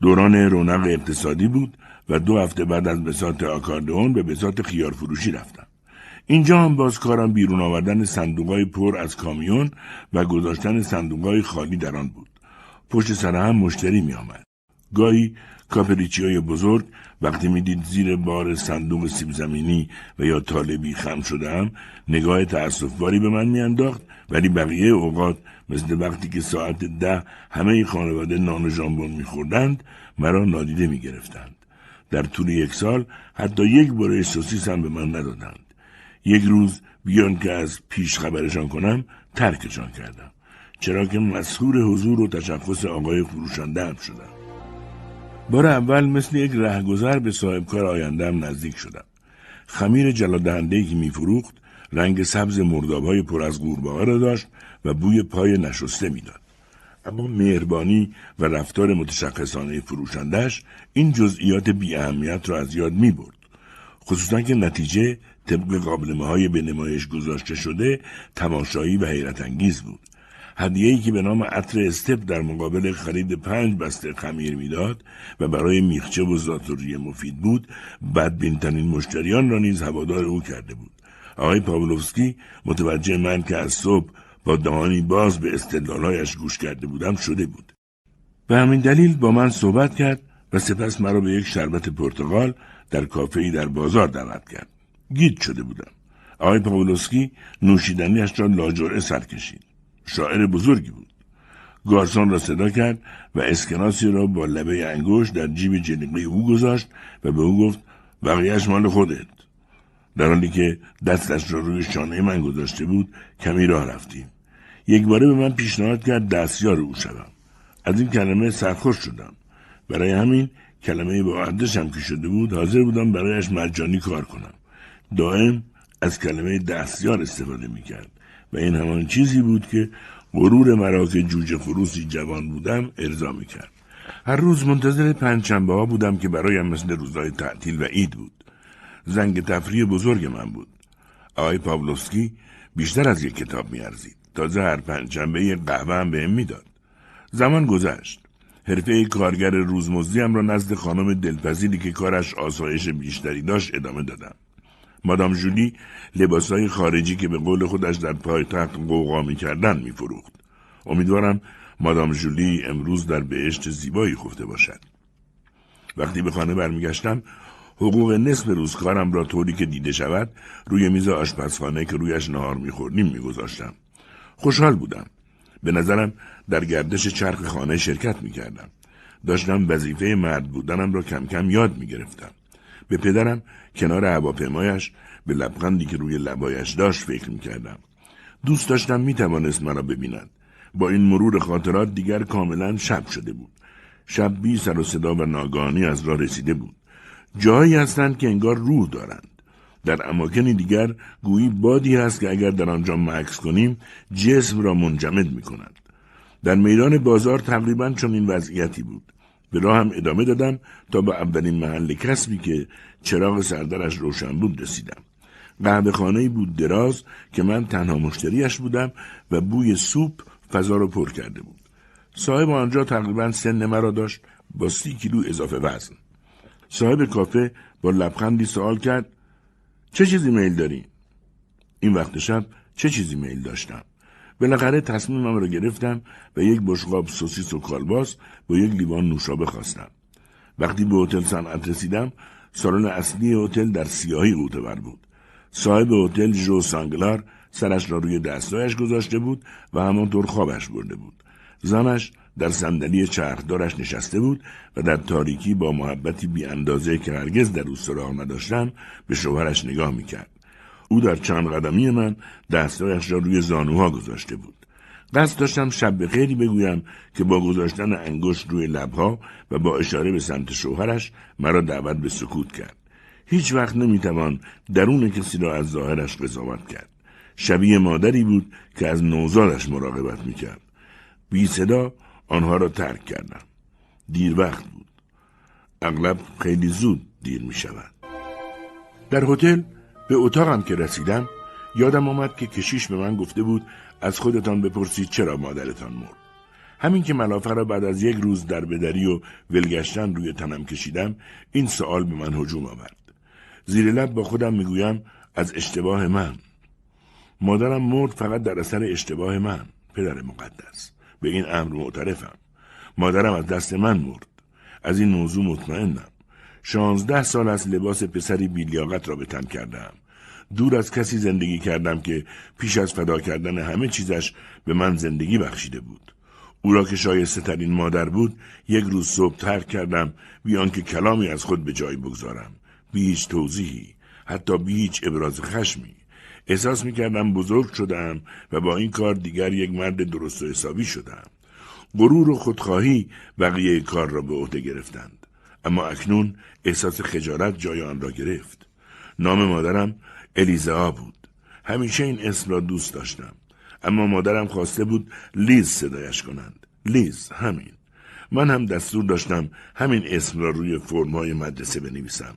دوران رونق اقتصادی بود و 2 هفته بعد از بساط آکاردئون به بساط خیار فروشی رفتم. اینجا هم باز کارم بیرون آوردن صندوق‌های پر از کامیون و گذاشتن صندوق‌های خالی در آن بود. پشت سر هم مشتری می آمد. گاهی کاپریچیای بزرگ وقتی می دید زیر بار صندوق سیب زمینی و یا طالبی خم شدم، نگاه تأسف‌باری به من می انداخت، ولی بقیه اوقات مثل وقتی که ساعت 10 همه خانواده نان ژامبون می خوردند، مرا نادیده می گرفتند. در طول 1 سال حتی یک بره سوسیس هم به من ندادند. یک روز بیان که از پیش خبرشان کنم ترکشان کردم، چرا که مسحور حضور و تشخص آقای فروشنده هم شدم. بار اول مثل یک رهگذر به صاحبکار آینده‌ام نزدیک شدم. خمیر جلادهنده‌ای که می‌فروخت رنگ سبز مرداب‌های پر از قورباغه را داشت و بوی پای نشسته می‌داد. اما مهربانی و رفتار متشخصانه فروشنده‌اش این جزئیات بی‌اهمیت را از یاد می‌برد. خصوصا که نتیجه طبق قابلمه‌های به نمایش گذاشته شده تماشایی و حیرت انگیز بود. هدیه‌ای که به نام عطر استپ در مقابل خرید 5 بسته خمیر میداد و برای میخچه و زاتوری مفید بود، بدبین‌ترین مشتریان را نیز هوادار او کرده بود. آقای پاولوفسکی متوجه من که از صبح با دهانی باز به استدلال‌هایش گوش کرده بودم شده بود. به همین دلیل با من صحبت کرد و سپس مرا به یک شربت پرتقال در کافه‌ای در بازار دعوت کرد. گیج شده بودم. آقای پاولوفسکی نوشیدنی‌اش را لاجرعه سر کشید. شاعر بزرگی بود. گارسون را صدا کرد و اسکناسی را با لبه انگشت در جیب جلیقه او گذاشت و به او گفت بقیه‌اش مال خودت. در حالی که دستش را روی شانه من گذاشته بود کمی راه رفتیم. یک باره به من پیشنهاد کرد دستیار او شدم. از این کلمه سرخوش شدم. برای همین کلمه با ارزشم که شده بود حاضر بودم برایش مجانی کار کنم. دائم از کلمه دستیار استفاده می‌کرد و این همان چیزی بود که غرور مرا که جوجه خروسی جوان بودم ارضا میکرد. هر روز منتظر 5 شنبه‌ها بودم که برایم مثل روزهای تعطیل و عید بود. زنگ تفریح بزرگ من بود. آقای پاولوفسکی بیشتر از یک کتاب میارزید. تازه هر 5 شنبه یک قهوه هم بهم میداد. زمان گذشت. حرفه کارگر روزمزدیم را نزد خانم دلپذیری که کارش آسایش بیشتری داشت ادامه دادم. مادام جولی لباسهای خارجی که به قول خودش در پایتخت قوقا می‌کردند می‌فروخت. امیدوارم مادام جولی امروز در بهشت زیبایی خفته باشد. وقتی به خانه برمیگشتم حقوق نصف روزکارم را طوری که دیده شود روی میز آشپزخانه که رویش نهار می‌خوردیم می‌گذاشتم. خوشحال بودم. به نظرم در گردش چرخ خانه شرکت می‌کردم. داشتم وظیفه مرد بودنم را کم کم یاد می‌گرفتم. به پدرم کنار هواپیمایش به لبخندی که روی لبایش داشت فکر میکردم. دوست داشتم میتوانست مرا ببیند. با این مرور خاطرات دیگر کاملا شب شده بود. شب بی سر و صدا و ناگهانی از راه رسیده بود. جایی هستند که انگار روح دارند. در اماکنی دیگر گویی بادی هست که اگر در آنجا مکث کنیم جسم را منجمد میکنند. در میدان بازار تقریبا چنین وضعیتی بود. به راه هم ادامه دادم تا به اولین محل کسبی که چراغ سردرش روشن بود رسیدم. قهوه‌خانه‌ای بود دراز که من تنها مشتریش بودم و بوی سوپ فضا را پر کرده بود. صاحب آنجا تقریباً سن مرا داشت با 30 کیلو اضافه وزن. صاحب کافه با لبخندی سوال کرد چه چیزی میل داری؟ این وقت شب چه چیزی میل داشتم؟ بالاخره تصمیمم را گرفتم و یک بشقاب سوسیس و کالباس با یک لیوان نوشابه خواستم. وقتی به هتل صنعت رسیدم، سالن اصلی هتل در سیاهی غوطه‌ور بود. صاحب هتل ژوزف سانگلار سرش را روی دستایش گذاشته بود و همانطور خوابش برده بود. زنش در صندلی چرخدارش نشسته بود و در تاریکی با محبتی بی اندازه که هرگز در او سراغ نداشتم به شوهرش نگاه میکرد. او در چند قدمی من دستایش را روی زانوها گذاشته بود. دست داشتم شب بخیری بگویم که با گذاشتن انگشت روی لبها و با اشاره به سمت شوهرش مرا دعوت به سکوت کرد. هیچ وقت نمیتوان درون کسی را از ظاهرش قضاوت کرد. شبیه مادری بود که از نوزادش مراقبت میکرد. بی صدا آنها را ترک کردم. دیر وقت بود. اغلب خیلی زود دیر میشود. در هتل به اتاقم که رسیدم یادم آمد که کشیش به من گفته بود از خودتان بپرسید چرا مادرتان مرد. همین که ملافه را بعد از یک روز در بدری و ولگشتن روی تنم کشیدم این سوال به من هجوم آورد. زیر لب با خودم میگویم از اشتباه من. مادرم مرد فقط در اثر اشتباه من. پدر مقدس، به این امر معترفم. مادرم از دست من مرد. از این موضوع مطمئنم. 16 سال از لباس پسری بیلیاقت را به تن کردم. دور از کسی زندگی کردم که پیش از فدا کردن همه چیزش به من زندگی بخشیده بود. او را که شایسته ترین مادر بود یک روز صبح ترک کردم بیان که کلامی از خود به جای بگذارم. بی هیچ توضیحی، حتی بی هیچ ابراز خشمی. احساس میکردم بزرگ شدم و با این کار دیگر یک مرد درست و حسابی شدم. غرور و خودخواهی بقیه کار را به عهده گرفتند، اما اکنون احساس خجالت جای آن را گرفت. نام مادرم الیزا بود. همیشه این اسم را دوست داشتم، اما مادرم خواسته بود لیز صدایش کنند. لیز، همین. من هم دستور داشتم همین اسم را روی فرم‌های مدرسه بنویسم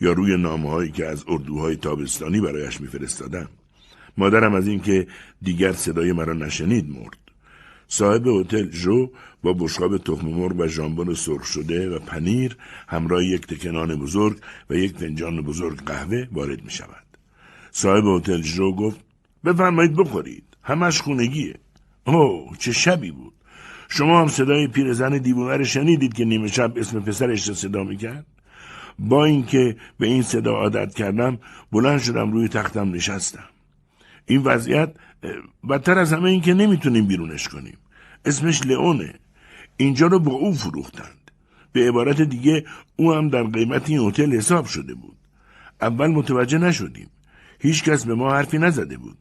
یا روی نامه‌هایی که از اردوهای تابستانی برایش می‌فرستادم. مادرم از اینکه دیگر صدای مرا نشنید مرد. صاحب هتل جو با بشقاب تخم مرغ و ژامبون سرخ شده و پنیر همراه یک تکه نان بزرگ و یک فنجان بزرگ قهوه وارد می‌شود. صاحب هتل جو گفت بفرمایید بخورید، همش خونگیه. اوه چه شبی بود. شما هم صدای پیرزن دیوونه رو شنیدید که نیمه شب اسم پسرش را صدا میکرد؟ با اینکه به این صدا عادت کردم بلند شدم روی تختم نشستم. این وضعیت بدتر از همه این که نمیتونیم بیرونش کنیم. اسمش لئونه. اینجا رو با او فروختند. به عبارت دیگه او هم در قیمت این هتل حساب شده بود. اول متوجه نشدیم. هیچ کس به ما حرفی نزده بود.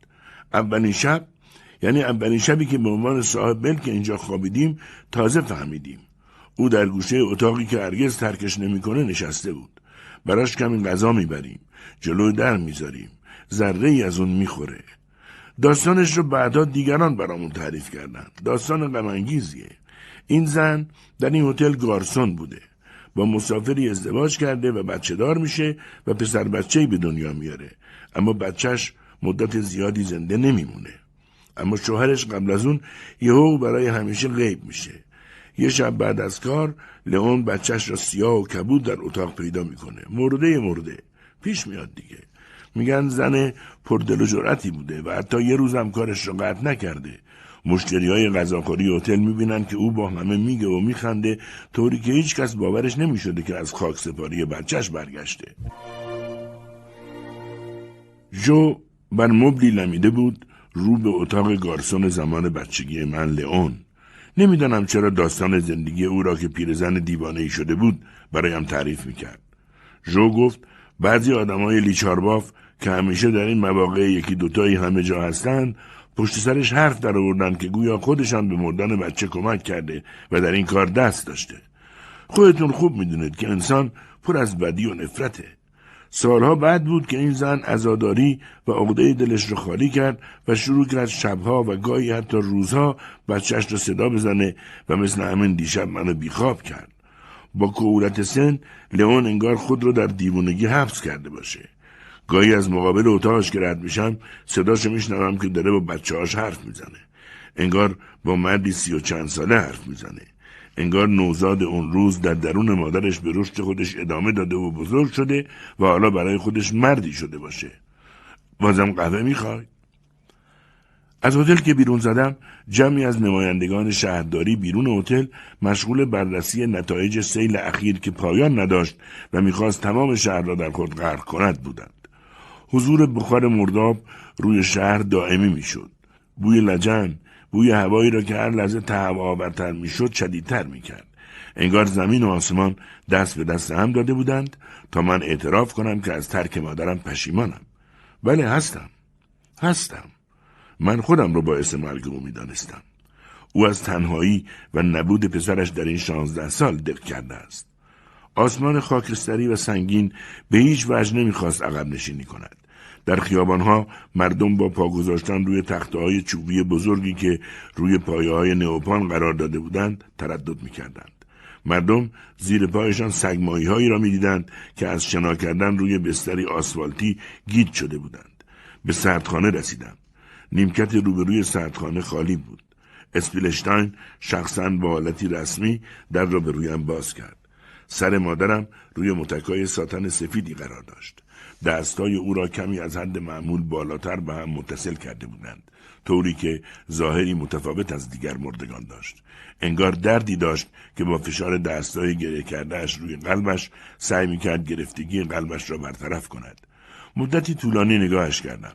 اولین شبی که به عنوان صاحب ملک اینجا خوابیدیم تازه فهمیدیم. او در گوشه اتاقی که هرگز ترکش نمیکنه نشسته بود. براش کمی غذا میبریم، جلوی در میذاریم، ذره ای از اون میخوره. داستانش رو بعدا دیگران برامون تعریف کردن. داستان غم انگیزیه. این زن در این هتل گارسون بوده. با مسافری ازدواج کرده و بچه دار میشه و پسر بچه‌ای به دنیا میاره، اما بچهش مدت زیادی زنده نمیمونه. اما شوهرش قبل از اون یهو برای همیشه غیب میشه. یه شب بعد از کار لئون بچهش را سیاه و کبود در اتاق پیدا میکنه. مرده پیش میاد دیگه. میگن زن پردل و جرأتی بوده و حتی یه روز هم کارش را قطع نکرده. مشتریای غذاخوری هتل میبینن که او با همه میگه و میخنده طوری که هیچ کس باورش نمیشده که از خاک سپاری بچهش برگشته. جو بر مبلی لمیده بود، رو به اتاق گارسون زمان بچگی من لئون. نمیدانم چرا داستان زندگی او را که پیرزن دیوانه‌ای شده بود برایم تعریف میکرد. جو گفت بعضی آدمای لیچارباف که همیشه در این مواقع یکی دوتایی همه جا هستند پشت سرش حرف در آوردن که گویا خودشان به مردن بچه کمک کرده و در این کار دست داشته. خودتون خوب میدونید که انسان پر از بدی و نفرته. سالها بعد بود که این زن عزاداری و عقده دلش رو خالی کرد و شروع کرد شبها و گاهی حتی روزها بچهش رو صدا بزنه و مثل همین دیشب منو بیخواب کرد. با کهولت سن لئون انگار خود رو در دیوونگی حبس کرده باشه. گاهی از مقابل اتاقش که رد میشم صداشو میشنوم که داره با بچه‌هاش حرف میزنه. انگار با مردی 30 و چند ساله حرف میزنه. انگار نوزاد اون روز در درون مادرش به رشد خودش ادامه داده و بزرگ شده و حالا برای خودش مردی شده باشه. بازم قهوه میخوای؟ از هتل که بیرون زدم جمعی از نمایندگان شهرداری بیرون هتل مشغول بررسی نتایج سیل اخیر که پایان نداشت و میخواست تمام شهر را در خود غرق کند بودند. حضور بخار مرداب روی شهر دائمی میشد. بوی لجن بوی هوایی را که هر لحظه تهوع آورتر میشد شدیدتر میکرد. انگار زمین و آسمان دست به دست هم داده بودند تا من اعتراف کنم که از ترک مادرم پشیمانم. بله هستم. من خودم رو باعث مرگم میدانستم. او از تنهایی و نبود پسرش در این 16 سال دق کرده است. آسمان خاکستری و سنگین به هیچ وجه نمیخواست عقب نشینی کند. در خیابانها مردم با پا گذاشتن روی تخته‌های چوبی بزرگی که روی پایه‌های نئوپان قرار داده بودند تردد میکردند. مردم زیر پایشان سگمایی‌هایی را می‌دیدند که از شنا کردن روی بستری آسفالتی گیج شده بودند. به سردخانه رسیدم. نیمکت روبروی سردخانه خالی بود. اسپیلشتاین شخصاً با حالتی رسمی در را به رویم باز کرد. سر مادرم روی متکای ساتن سفیدی قرار داشت. دستای او را کمی از حد معمول بالاتر به هم متصل کرده بودند، طوری که ظاهری متفاوت از دیگر مردگان داشت. انگار دردی داشت که با فشار دستای گره کردهش روی قلبش سعی میکرد گرفتگی قلبش را برطرف کند. مدتی طولانی نگاهش کردم.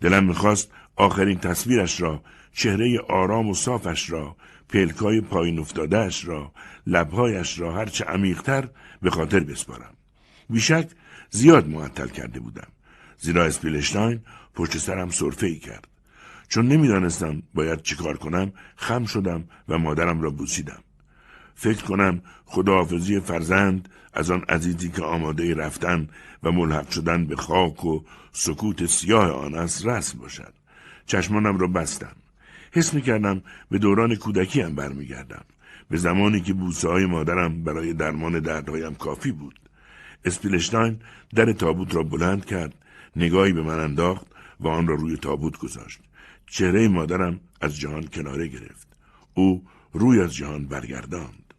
دلم میخواست آخرین تصویرش را، چهره آرام و صافش را، پلکای پایین افتادهش را، لبهایش را هرچه عمیق‌تر به خاطر بسپارم. بیشک زیاد معطل کرده بودم، زیرا اسپیلشتاین پشت سرم سرفه‌ای کرد. چون نمیدانستم باید چیکار کنم، خم شدم و مادرم را بوسیدم. فکر کنم خداحافظی فرزند از آن عزیزی که آماده رفتن و ملحق شدن به خاک و سکوت سیاه آن است رسم باشد. چشمانم را بستم. حس می‌کردم به دوران کودکیم برمیگردم، به زمانی که بوسه‌های مادرم برای درمان دردهایم کافی بود. اسپیلشتاین در تابوت را بلند کرد، نگاهی به من انداخت و آن را روی تابوت گذاشت. چهره مادرم از جهان کناره گرفت. او روی از جهان برگرداند.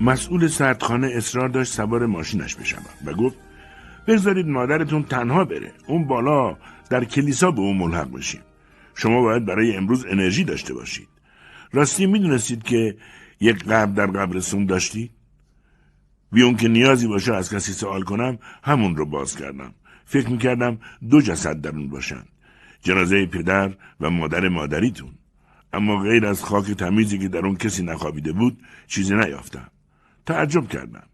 مسئول سردخانه اصرار داشت سوار ماشینش بشم و گفت بگذارید مادرتون تنها بره. اون بالا در کلیسا به اون ملحق بشیم. شما باید برای امروز انرژی داشته باشید. راستی میدونستید که یک قبر در قبرستون داشتید؟ بیون که نیازی باشه از کسی سوال کنم همون رو باز کردم. فکر میکردم 2 جسد در اون باشن، جنازه پدر و مادر مادریتون. اما غیر از خاک تمیزی که در اون کسی نخوابیده بود چیزی نیافتم. تعجب کردم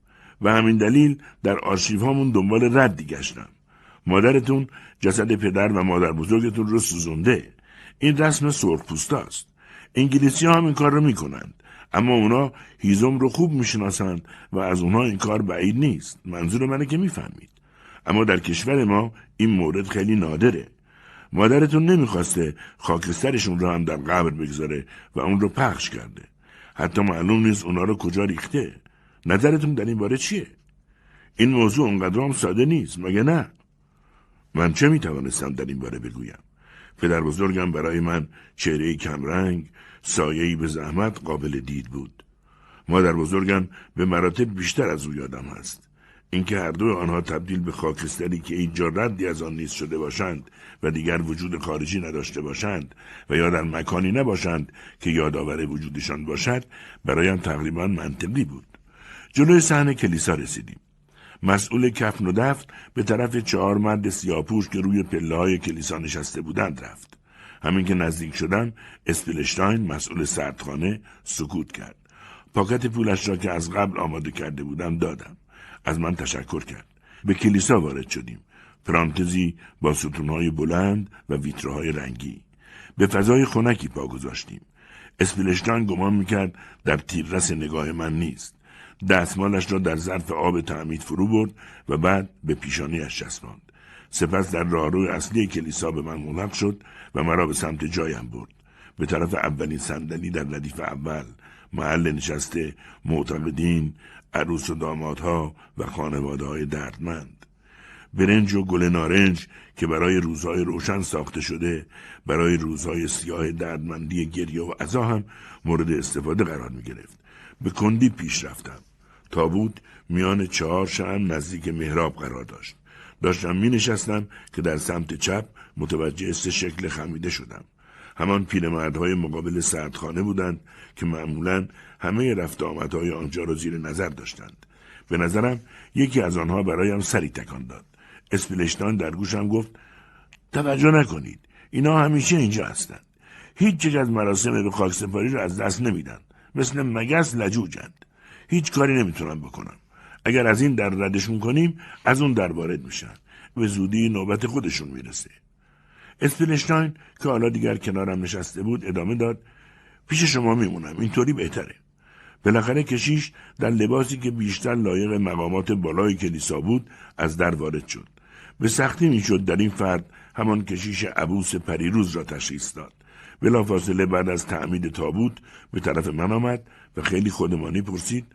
و همین دلیل در آرشیو هامون دنبال ردی گشتم. مادرتون جسد پدر و مادر بزرگتون رو سوزونده. این رسم سرخپوسته است. انگلیسی ها هم این کار رو میکنند، اما اونا هیزم رو خوب میشناسند و از اونا این کار بعید نیست. منظور منه که میفهمید. اما در کشور ما این مورد خیلی نادره. مادرتون نمیخواسته خاکسترشون رو هم در قبر بگذاره و اون رو پخش کرده. حتی معلوم نیست اونا رو کجا ریخته. نظرتون در این باره چیه؟ این موضوع اونقدر هم ساده نیست، مگه نه؟ من چه میتوانستم در این باره بگویم؟ پدر بزرگم برای من چهرهی کمرنگ، سایهی به زحمت قابل دید بود. مادر بزرگم به مراتب بیشتر از او یادم هست. اینکه هر دو آنها تبدیل به خاکستری که هیچ ردی از آن نیست شده باشند و دیگر وجود خارجی نداشته باشند و یا در مکانی نباشند که یادآور وجودشان باشد برایم تقریبا منطقی بود. جلوی صحن کلیسا رسیدیم. مسئول کفن و دفن به طرف 4 مرد سیاپوش که روی پله‌های کلیسا نشسته بودند رفت. همین که نزدیک شدم، اسپیلشتاین مسئول سردخانه سکوت کرد. پاکت پولش را که از قبل آماده کرده بودم دادم. از من تشکر کرد. به کلیسا وارد شدیم. پرانتزی با ستونهای بلند و ویترهای رنگی. به فضای خنکی پا گذاشتیم. اسپیلشتاین گمان میکرد در تیررس نگاه من نیست. دستمالش را در ظرف آب تعمید فرو برد و بعد به پیشانیش چسباند. سپس در راهروی اصلی کلیسا به من ملحق شد و مرا به سمت جایم برد. به طرف اولین صندلی در ردیف اول، محل نشست معتقدین، عروس و دامادها و خانواده‌های دردمند. برنج و گل نارنج که برای روزهای روشن ساخته شده، برای روزهای سیاه دردمندی گریه و عزا هم مورد استفاده قرار می گرفت. به کندی پیش رفتم. تابوت میان 4 شمع نزدیک محراب قرار داشت. داشتم می نشستم که در سمت چپ متوجه 3 شکل خمیده شدم. همان پیرمردهای مقابل سردخانه بودند که معمولاً همه رفت آمدهای آنجا را زیر نظر داشتند. به نظرم یکی از آنها برایم سری تکان داد. اسپیلشتاین در گوشم گفت توجه نکنید، اینا همیشه اینجا هستند. هیچ یک از مراسم به خاک سپاری رو از دست نمیدن. مثل مگس لجوجند. هیچ کاری نمیتونن بکنن. اگر از این در ردشون کنیم از اون در وارد میشن. به زودی نوبت خودشون میرسه. اسپینشتاین که حالا دیگر کنارم نشسته بود ادامه داد: پیش شما میمونم، اینطوری بهتره. بالاخره کشیش در لباسی که بیشتر لایق مقامات بالای کلیسا بود از در وارد شد. به سختی میشد در این فرد همان کشیش عبوس پریروز را تشخیص داد. بلافاصله بعد از تعمید تابوت به طرف من آمد و خیلی خودمانی پرسید: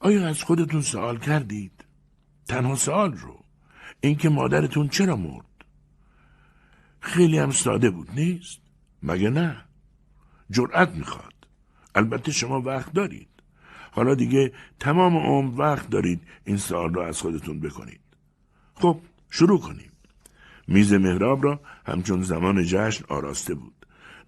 آیا از خودتون سوال کردید؟ تنها سوال رو، اینکه مادرتون چرا مرد؟ خیلی هم ساده بود نیست؟ مگه نه؟ جرأت میخواد. البته شما وقت دارید. حالا دیگه تمام عمر وقت دارید این سوال را از خودتون بکنید. خب شروع کنیم. میز محراب را همچون زمان جشن آراسته بود.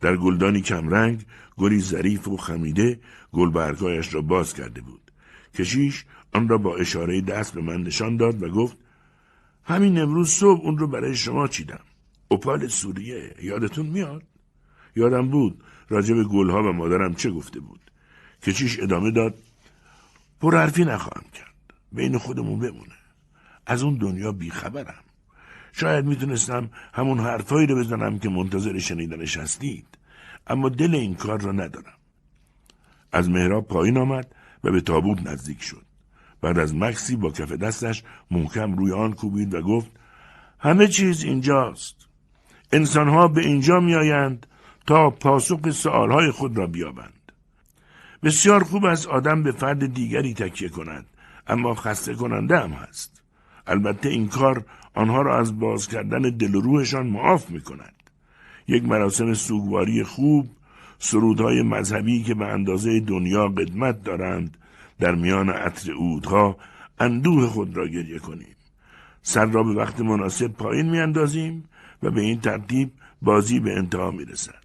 در گلدانی کمرنگ گلی ظریف و خمیده گلبرگایش را باز کرده بود. کشیش آن را با اشاره دست به من نشان داد و گفت: همین امروز صبح اون رو برای شما چیدم. اپال سوریه، یادتون میاد؟ یادم بود راجع به گلها و مادرم چه گفته بود. کشیش ادامه داد: پرحرفی نخواهم کرد، بین خودمون بمونه. از اون دنیا بیخبرم. شاید میتونستم همون حرفایی رو بزنم که منتظر شنیدنش هستید، اما دل این کار را ندارم. از محراب پایین آمد و به تابوت نزدیک شد. بعد از مکسی با کف دستش محکم روی آن کوبید و گفت: همه چیز اینجاست. انسانها به اینجا میآیند تا پاسخ سوالهای خود را بیابند. بسیار خوب است آدم به فرد دیگری تکیه کند، اما خسته کننده هم هست. البته این کار آنها را از باز کردن دل و روحشان معاف می کند. یک مراسم سوگواری خوب، سرودهای مذهبی که به اندازه دنیا قدمت دارند، در میان عطر عودها اندوه خود را گریه کنیم. سر را به وقت مناسب پایین می اندازیم و به این ترتیب بازی به انتها می رسد.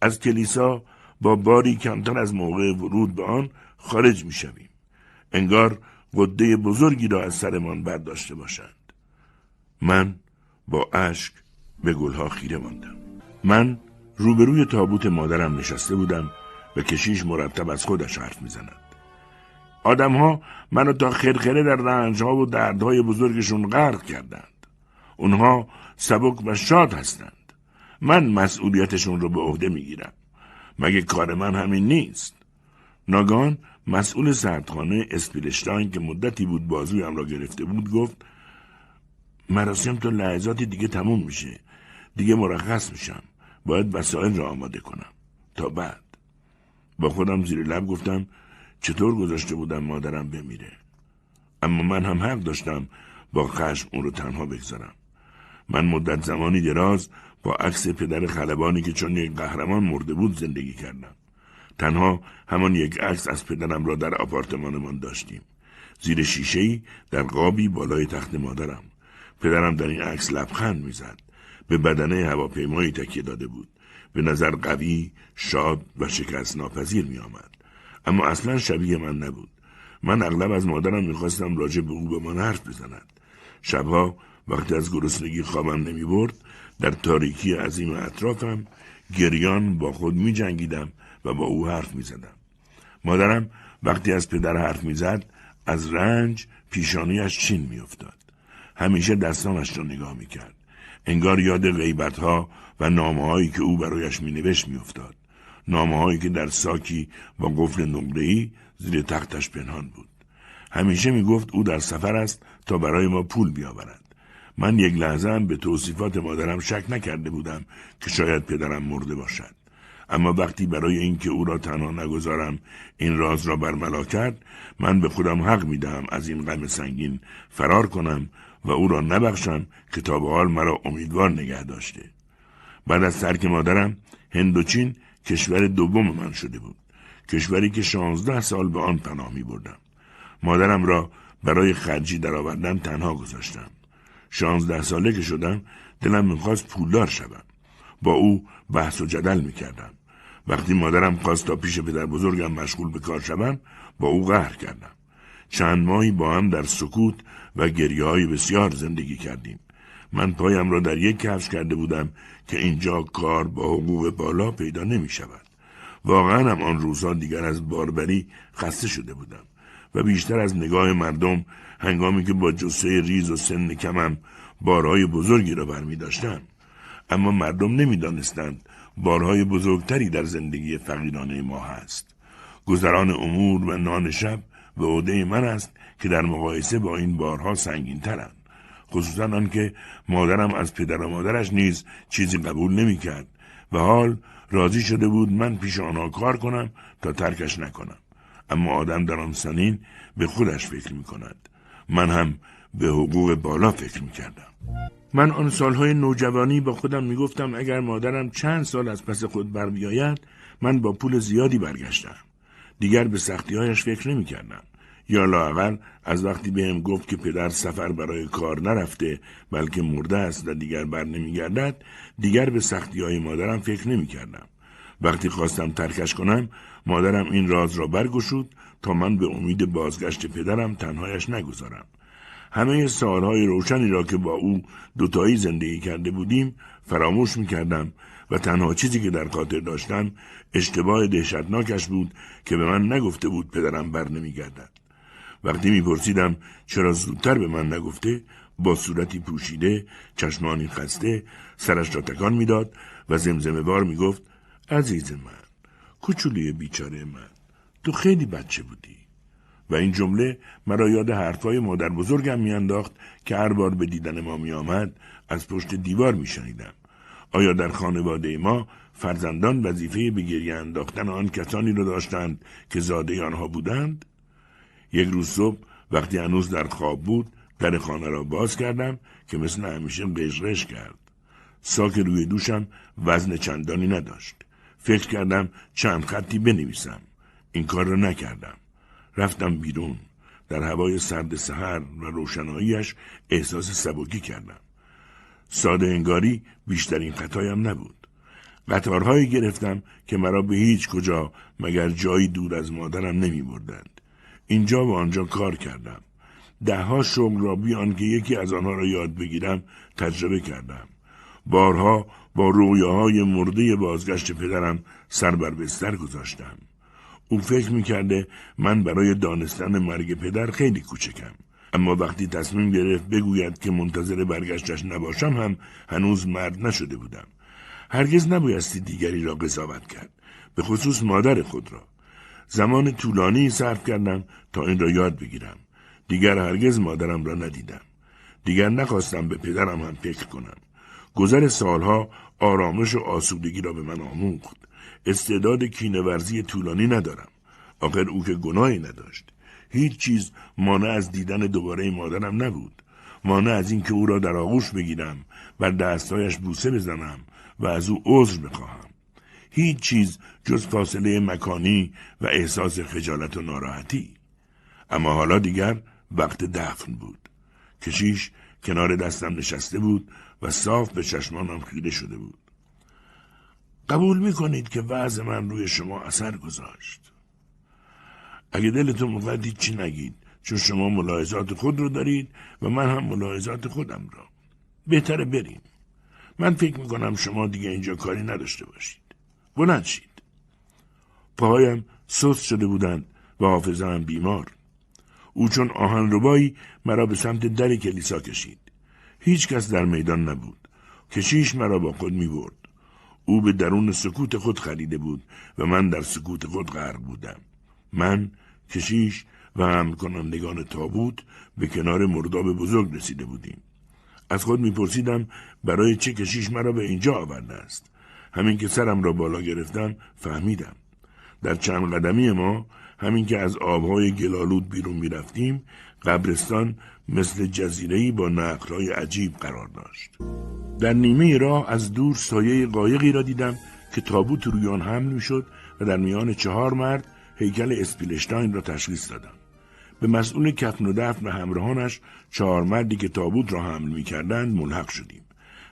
از کلیسا با باری کمتر از موقع ورود به آن خارج می شویم. انگار قده بزرگی را از سرمان برداشته باشند. من با اشک به گلها خیره ماندم. من روبروی تابوت مادرم نشسته بودم و کشیش مرتب از خودش حرف میزند. آدمها منو تا خرخره در رنجها و دردهای بزرگشون غرق کردند. اونها سبک و شاد هستند. من مسئولیتشون رو به عهده میگیرم. مگه کار من همین نیست؟ ناگان مسئول سردخانه اسپیلشتاین که مدتی بود بازویم را گرفته بود گفت: مراسم تا لحظات دیگه تموم میشه. دیگه مرخص میشم. باید وسایل را آماده کنم. تا بعد. با خودم زیر لب گفتم چطور گذاشته بودم مادرم بمیره. اما من هم حق داشتم با خشم اون رو تنها بگذارم. من مدت زمانی دراز با عکس پدر خلبانی که چون یک قهرمان مرده بود زندگی کردم. تنها همان یک عکس از پدرم را در آپارتمانمان داشتیم. زیر شیشه‌ای در قابی بالای تخت مادرم. پدرم در این عکس لبخند میزد. به بدنه هواپیمایی تکیه داده بود. به نظر قوی، شاد و شکست ناپذیر می آمد. اما اصلا شبیه من نبود. من اغلب از مادرم میخواستم راجع به او به من حرف بزند. شبها وقتی از گرسنگی خوابم نمی برد، در تاریکی عظیم اطرافم گریان با خود می جنگیدم و با او حرف می زدم. مادرم وقتی از پدر حرف می زد، از رنج پیشانیش چین می افتاد. همیشه دستانش را نگاه میکرد. انگار یاد غیبتها و نامه‌هایی که او برایش مینوشت میافتاد. نامه‌هایی که در ساکی با قفل نقره‌ای زیر تختش پنهان بود. همیشه میگفت او در سفر است تا برای ما پول بیاورد. من یک لحظه هم به توصیفات مادرم شک نکرده بودم که شاید پدرم مرده باشد. اما وقتی برای اینکه او را تنها نگذارم این راز را برملا کرد، من به خودم حق میدهم از این غم سنگین فرار کنم و او را نبخشم که تا به حال مرا امیدوار نگه داشته. بعد از ترک مادرم هندوچین کشور دوم من شده بود. کشوری که 16 سال به آن پناه می بردم. مادرم را برای خرجی درآوردن تنها گذاشتم. 16 ساله که شدم دلم می‌خواست پولدار شدم. با او بحث و جدل می‌کردم. وقتی مادرم خواست تا پیش پدر بزرگم مشغول به کار شدم با او قهر کردم. چند ماهی با هم در سکوت و گریه‌های بسیار زندگی کردیم. من پایم را در یک کفش کرده بودم که اینجا کار با حقوق بالا پیدا نمی شود. واقعا هم آن روزها دیگر از باربری خسته شده بودم و بیشتر از نگاه مردم هنگامی که با جسه ریز و سن کمم بارهای بزرگی را برمی داشتم. اما مردم نمی دانستند بارهای بزرگتری در زندگی فقیرانه ما هست. گذران امور و نان شب به عهده من است که در مقایسه با این بارها سنگین ترند. خصوصا آنکه مادرم از پدر و مادرش نیز چیزی قبول نمی کرد و حال راضی شده بود من پیش آنها کار کنم تا ترکش نکنم. اما آدم در آن سنین به خودش فکر می کند. من هم به حقوق بالا فکر می کردم. من آن سالهای نوجوانی با خودم می گفتم اگر مادرم چند سال از پس خود بر بیاید من با پول زیادی برگشتم. دیگر به سختیهایش فکر نمی کردم. یا لااقل از وقتی بهم گفت که پدر سفر برای کار نرفته بلکه مرده است و دیگر بر نمیگردد، دیگر به سختیهای مادرم فکر نمیکردم. وقتی خواستم ترکش کنم، مادرم این راز را برگشود تا من به امید بازگشت پدرم تنهایش نگذارم. همه سالهای روشنی را که با او دوتایی زندگی کرده بودیم فراموش میکردم و تنها چیزی که در خاطر داشتم اشتباه دهشتناکش بود که به من نگفته بود پدرم بر نمیگردد. وقتی میپرسیدم چرا زودتر به من نگفته، با صورتی پوشیده، چشمانی خسته، سرش را تکان میداد و زمزمه بار میگفت عزیز من، کوچولوی بیچاره من، تو خیلی بچه بودی. و این جمله مرا یاد حرفای مادر بزرگم میانداخت که هر بار به دیدن ما میآمد از پشت دیوار میشنیدم. آیا در خانواده ما فرزندان وظیفه به گریه انداختن آن کسانی را داشتند که زاده آنها بودند؟ یک روز صبح وقتی هنوز در خواب بود در خانه را باز کردم که مثل همیشه قشقش کرد. ساک روی دوشم وزن چندانی نداشت. فکر کردم چند خطی بنویسم. این کار را نکردم. رفتم بیرون. در هوای سرد سحر و روشناییش احساس سبکی کردم. ساده انگاری بیشترین خطایم نبود. قطارهایی گرفتم که مرا به هیچ کجا مگر جایی دور از مادرم نمی بردند. اینجا و آنجا کار کردم. دهها شغل را بی آنکه یکی از آنها را یاد بگیرم تجربه کردم. بارها با رویاهای مرده بازگشت پدرم سر بر بستر گذاشتم. او فکر می‌کرده من برای دانستن مرگ پدر خیلی کوچکم. اما وقتی تصمیم گرفت بگوید که منتظر برگشتش نباشم هم هنوز مرد نشده بودم. هرگز نبایستی دیگری را قضاوت کرد، به خصوص مادر خود را. زمان طولانی صرف کردم تا این را یاد بگیرم. دیگر هرگز مادرم را ندیدم. دیگر نخواستم به پدرم هم فکر کنم. گذر سالها آرامش و آسودگی را به من آموخت. استعداد کینه‌ورزی طولانی ندارم. آخر او که گناهی نداشت. هیچ چیز مانع از دیدن دوباره مادرم نبود. مانع از این که او را در آغوش بگیرم، بر دستایش بوسه بزنم و از او عذر بخواهم. هیچ چیز جز فاصله مکانی و احساس خجالت و ناراحتی. اما حالا دیگر وقت دفن بود. کشیش کنار دستم نشسته بود و صاف به چشمانم خیره شده بود. قبول میکنید که وضع من روی شما اثر گذاشت. اگه دلتون می‌خواد چیزی نگید، چون شما ملاحظات خود رو دارید و من هم ملاحظات خودم را. بهتره بریم. من فکر میکنم شما دیگه اینجا کاری نداشته باشید. بلند شید. پاهایم سست شده بودند و حافظه‌ام بیمار. او چون آهنربایی مرا به سمت در کلیسا کشید. هیچ کس در میدان نبود. کشیش مرا با خود می برد. او به درون سکوت خود خریده بود و من در سکوت خود غرق بودم. من، کشیش و حمل کنندگان تابوت به کنار مرداب بزرگ رسیده بودیم. از خود می پرسیدم برای چه کشیش مرا به اینجا آورده است. همین که سرم را بالا گرفتم فهمیدم. در چند قدمی ما همین که از آبهای گلالود بیرون می رفتیم، قبرستان مثل جزیره‌ای با نقرهای عجیب قرار داشت. در نیمه راه از دور سایه قایقی را دیدم که تابوت روی آن حمل می شد و در میان 4 مرد هیکل اسپیلشتاین را تشخیص دادم. به مسئول کفن و دفن و همراهانش 4 مردی که تابوت را حمل می کردند ملحق شدیم.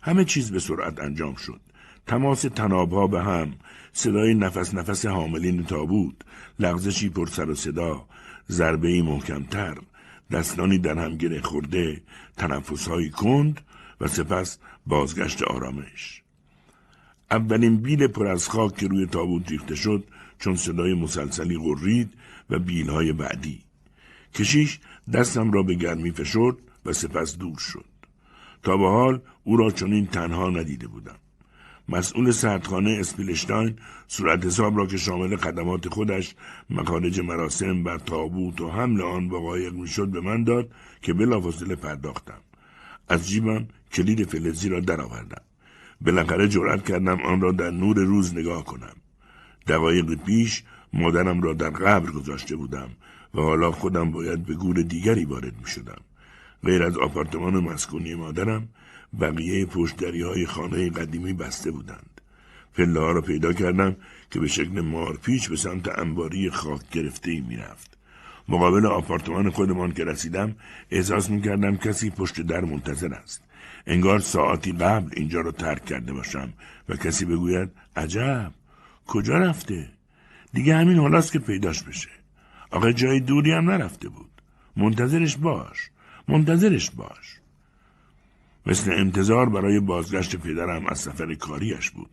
همه چیز به سرعت انجام شد. تماس تنابها به هم، صدای نفس نفس حاملین تابوت، لغزشی پر سر و صدا، ضربه‌ای محکمتر، دستانی در هم گره خورده، تنفس‌های کند و سپس بازگشت آرامش. اولین بیل پر از خاک که روی تابوت ریخته شد چون صدای مسلسلی غرید و بیلهای بعدی. کشیش دستم را به گرمی فشرد و سپس دور شد. تا به حال او را چنین تنها ندیده بودم. مسئول سردخانه اسپیلشتاین صورت حساب را که شامل خدمات خودش مخارج مراسم بر تابوت و حمل آن با قایق میشد به من داد که بلافاصله پرداختم. از جیبم کلید فلزی را درآوردم. بالاخره جرأت کردم آن را در نور روز نگاه کنم. دقایقی پیش مادرم را در قبر گذاشته بودم و حالا خودم باید به گور دیگری وارد می شدم. غیر از آپارتمان مسکونی مادرم بقیه پشت دریاهای خانه قدیمی بسته بودند. پله ها را پیدا کردم که به شکل مارپیچ به سمت انباری خاک گرفته‌ای می رفت. مقابل آپارتمان خودمان که رسیدم احساس می کردم کسی پشت در منتظر است. انگار ساعتی قبل اینجا را ترک کرده باشم و کسی بگوید عجب کجا رفته؟ دیگه همین حالاست که پیداش بشه. آقا جای دوری هم نرفته بود. منتظرش باش. مثل انتظار برای بازگشت پدرم از سفر کاریش بود.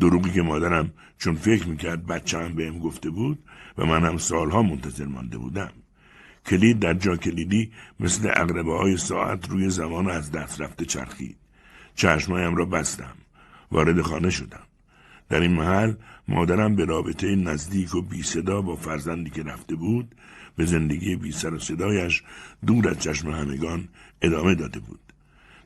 دروغی که مادرم چون فکر میکرد بچه‌ام بهم گفته بود و من هم سالها منتظر مانده بودم. کلید در جا کلیدی مثل عقربه‌های ساعت روی زمان از دست رفته چرخید. چشمایم را بستم. وارد خانه شدم. در این محل مادرم به رابطه نزدیک و بی صدا با فرزندی که رفته بود به زندگی بی سر و صدایش دور از چشم همگان ادامه داده بود.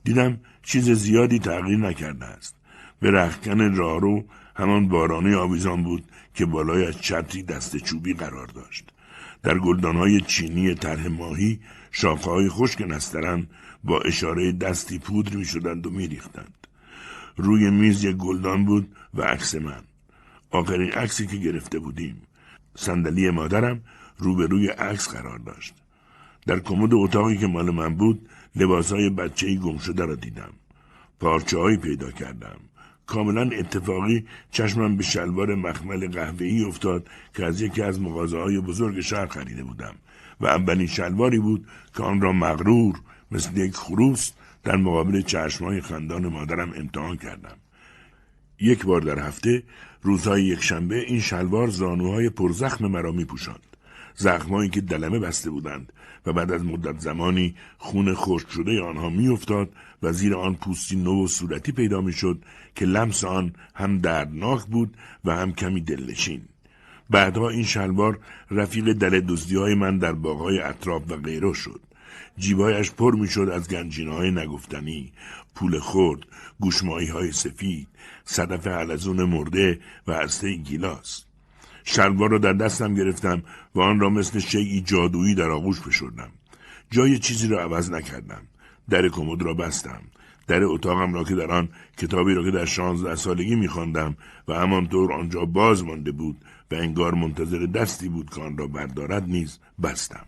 دیدم چیز زیادی تغییر نکرده است. به رختکن راهرو همان بارانه آویزان بود که بالایش چتری دست چوبی قرار داشت. در گلدانهای چینی طرح ماهی شاخه‌های خشک نسترن با اشاره دستی پودر می‌شدند و می‌ریختند. روی میز یک گلدان بود و عکس من. آخرین عکسی که گرفته بودیم. صندلی مادرم روبروی عکس قرار داشت. در کمد اتاقی که مال من بود لباسهای بچه‌ای گمشده را دیدم. پارچه‌هایی پیدا کردم. کاملا اتفاقی چشمم به شلوار مخمل قهوه‌ای افتاد که از یکی از مغازه‌های بزرگ شهر خریده بودم و اولین شلواری بود که آن را مغرور مثل یک خروس در مقابل چشمای خندان مادرم امتحان کردم. یک بار در هفته روزهای یک شنبه این شلوار زانوهای پرزخم مرا می پوشاند. زخمایی که دلمه بسته بودند و بعد از مدت زمانی خون خشک شده آنها می افتاد و زیر آن پوستی نو و صورتی پیدا می شد که لمس آن هم دردناک بود و هم کمی دلنشین. بعدها این شلوار رفیق دل دزدی‌های من در باغ‌های اطراف و غیره شد. جیبهایش پر می شد از گنجینه‌های نگفتنی، پول خرد، گوشمایی‌های سفید، صدف حلزون مرده و هسته گیلاس. شلوار را در دستم گرفتم و آن را مثل شیئی جادویی در آغوش فشردم. جای چیزی را عوض نکردم. در کمد را بستم. در اتاقم را که در آن کتابی را که در 16 سالگی می‌خواندم و همانطور آنجا باز مانده بود و انگار منتظر دستی بود که آن را بردارد نیز بستم.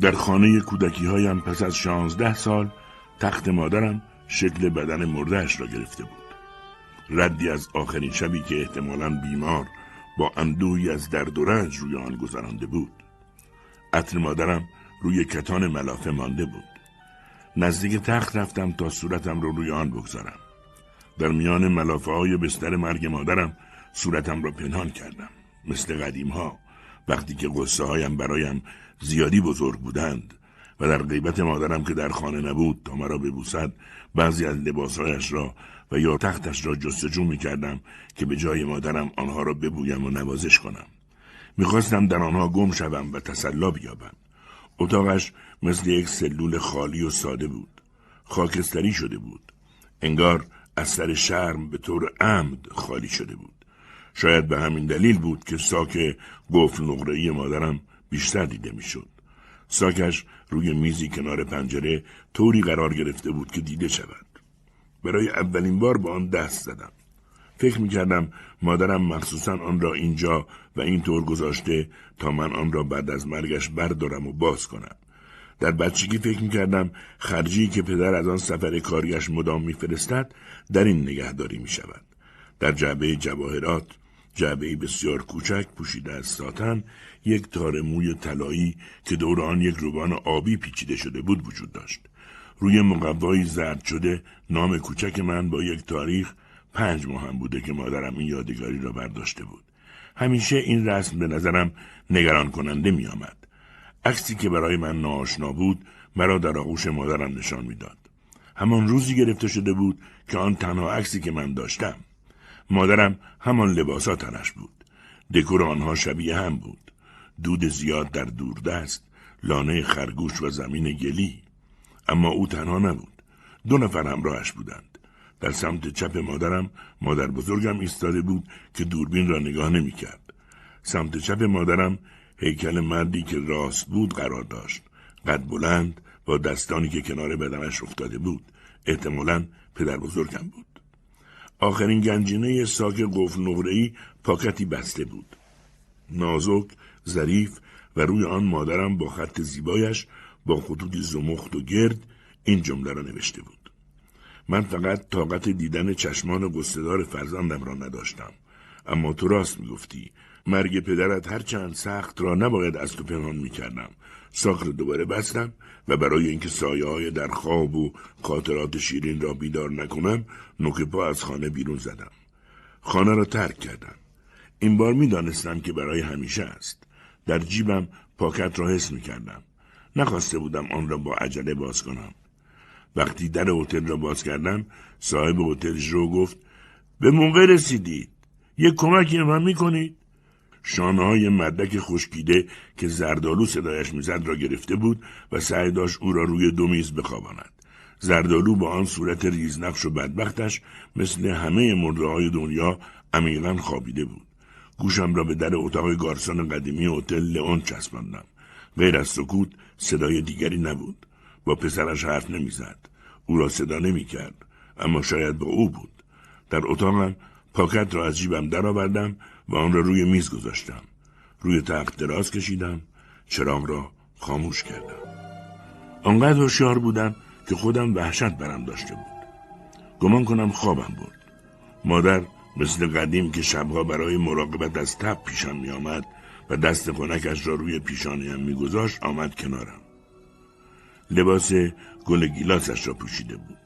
در خانه کودکی هایم پس از 16 سال تخت مادرم شکل بدن مردهش را گرفته بود. ردی از آخرین شبی که احتمالاً بیمار با اندوهی از درد و رنج روی آن گذرانده بود. عطر مادرم روی کتان ملافه مانده بود. نزدیک تخت رفتم تا صورتم را روی آن بگذارم. در میان ملافه های بستر مرگ مادرم صورتم را پنهان کردم. مثل قدیم ها وقتی که قصه هایم برایم زیادی بزرگ بودند و در غیبت مادرم که در خانه نبود تا مرا ببوسد بعضی از لباسهایش را و یا تختش را جستجو می کردم که به جای مادرم آنها را ببویم و نوازش کنم. می خواستم در آنها گم شوم و تسلا بیابم. اتاقش مثل یک سلول خالی و ساده بود. خاکستری شده بود. انگار از سر شرم به طور عمد خالی شده بود. شاید به همین دلیل بود که ساک قفل نقره‌ای مادرم بیشتر دیده میشد. ساکش روی میزی کنار پنجره طوری قرار گرفته بود که دیده شود. برای اولین بار با آن دست زدم. فکر میکردم مادرم مخصوصاً آن را اینجا و اینطور گذاشته تا من آن را بعد از مرگش بردارم و باز کنم. در بچگی فکر میکردم خرجی که پدر از آن سفر کاریش مدام میفرستد در این نگهداری میشود. در جعبه جواهرات، جعبه‌ای بسیار کوچک پوشیده از ساتن، یک تار موی طلایی که دور آن یک روبان آبی پیچیده شده بود وجود داشت. روی مقوایی زرد شده نام کوچک من با یک تاریخ 5 ماه بوده که مادرم این یادگاری را برداشته بود. همیشه این رسم به نظرم نگران کننده می آمد. عکسی که برای من ناآشنا بود مرا در آغوش مادرم نشان می داد. همان روزی گرفته شده بود که آن تنها عکسی که من داشتم. مادرم همان لباسا تنش بود. دکور آنها شبیه هم بود. دود زیاد در دوردست، لانه خرگوش و زمین گلی. اما او تنها نبود. 2 نفر همراهش بودند. در سمت چپ مادرم مادر بزرگم ایستاده بود که دوربین را نگاه نمی کرد. سمت چپ مادرم هیکل مردی که راست بود قرار داشت. قد بلند با دستانی که کنار بدنش افتاده بود. احتمالاً پدر بزرگم بود. آخرین گنجینه ساک قفل نقره‌ای پاکتی بسته بود. نازک، ظریف و روی آن مادرم با خط زیبایش با خطوط زمخت و گرد این جمله را نوشته بود. من فقط طاقت دیدن چشمان گسته‌دار فرزندم را نداشتم. اما تو راست میگفتی. مرگ پدرت هر چند سخت را نباید از تو پنهان میکردم. ساک را دوباره بستم و برای اینکه سایه‌های در خواب و خاطرات شیرین را بیدار نکنم نوک پا از خانه بیرون زدم. خانه را ترک کردم. این بار میدانستم که برای همیشه است. در جیبم پاکت را حس میکردم. نخواسته بودم آن را با عجله باز کنم. وقتی در هتل را باز کردم صاحب هتل ژو گفت به موقع رسیدید. یک کمکی به من میکنید؟ شانه‌های مردک خشکیده که زردالو صدایش میزد را گرفته بود و سعی داشت او را روی 2 میز بخواباند. زردالو با آن صورت ریزنقش و بدبختش مثل همه مرده‌های دنیا عمیقاً خوابیده بود. گوشم را به در اتاق گارسون قدیمی هتل لئون چسباندم. غیر از سکوت صدای دیگری نبود. با پسرش حرف نمیزد. او را صدا نمیکرد. اما شاید با او بود. در اتاقم پاکت را از جیبم درآوردم و آن را روی میز گذاشتم. روی تخت دراز کشیدم. چراغ را خاموش کردم. آنقدر هوشیار بودم که خودم وحشت برم داشته بود. گمان کنم خوابم برد. مادر مثل قدیم که شبها برای مراقبت از تب پیشم می آمد و دست خنکش را روی پیشانیم می گذاشت آمد کنارم. لباس گل گیلاسش را پوشیده بود.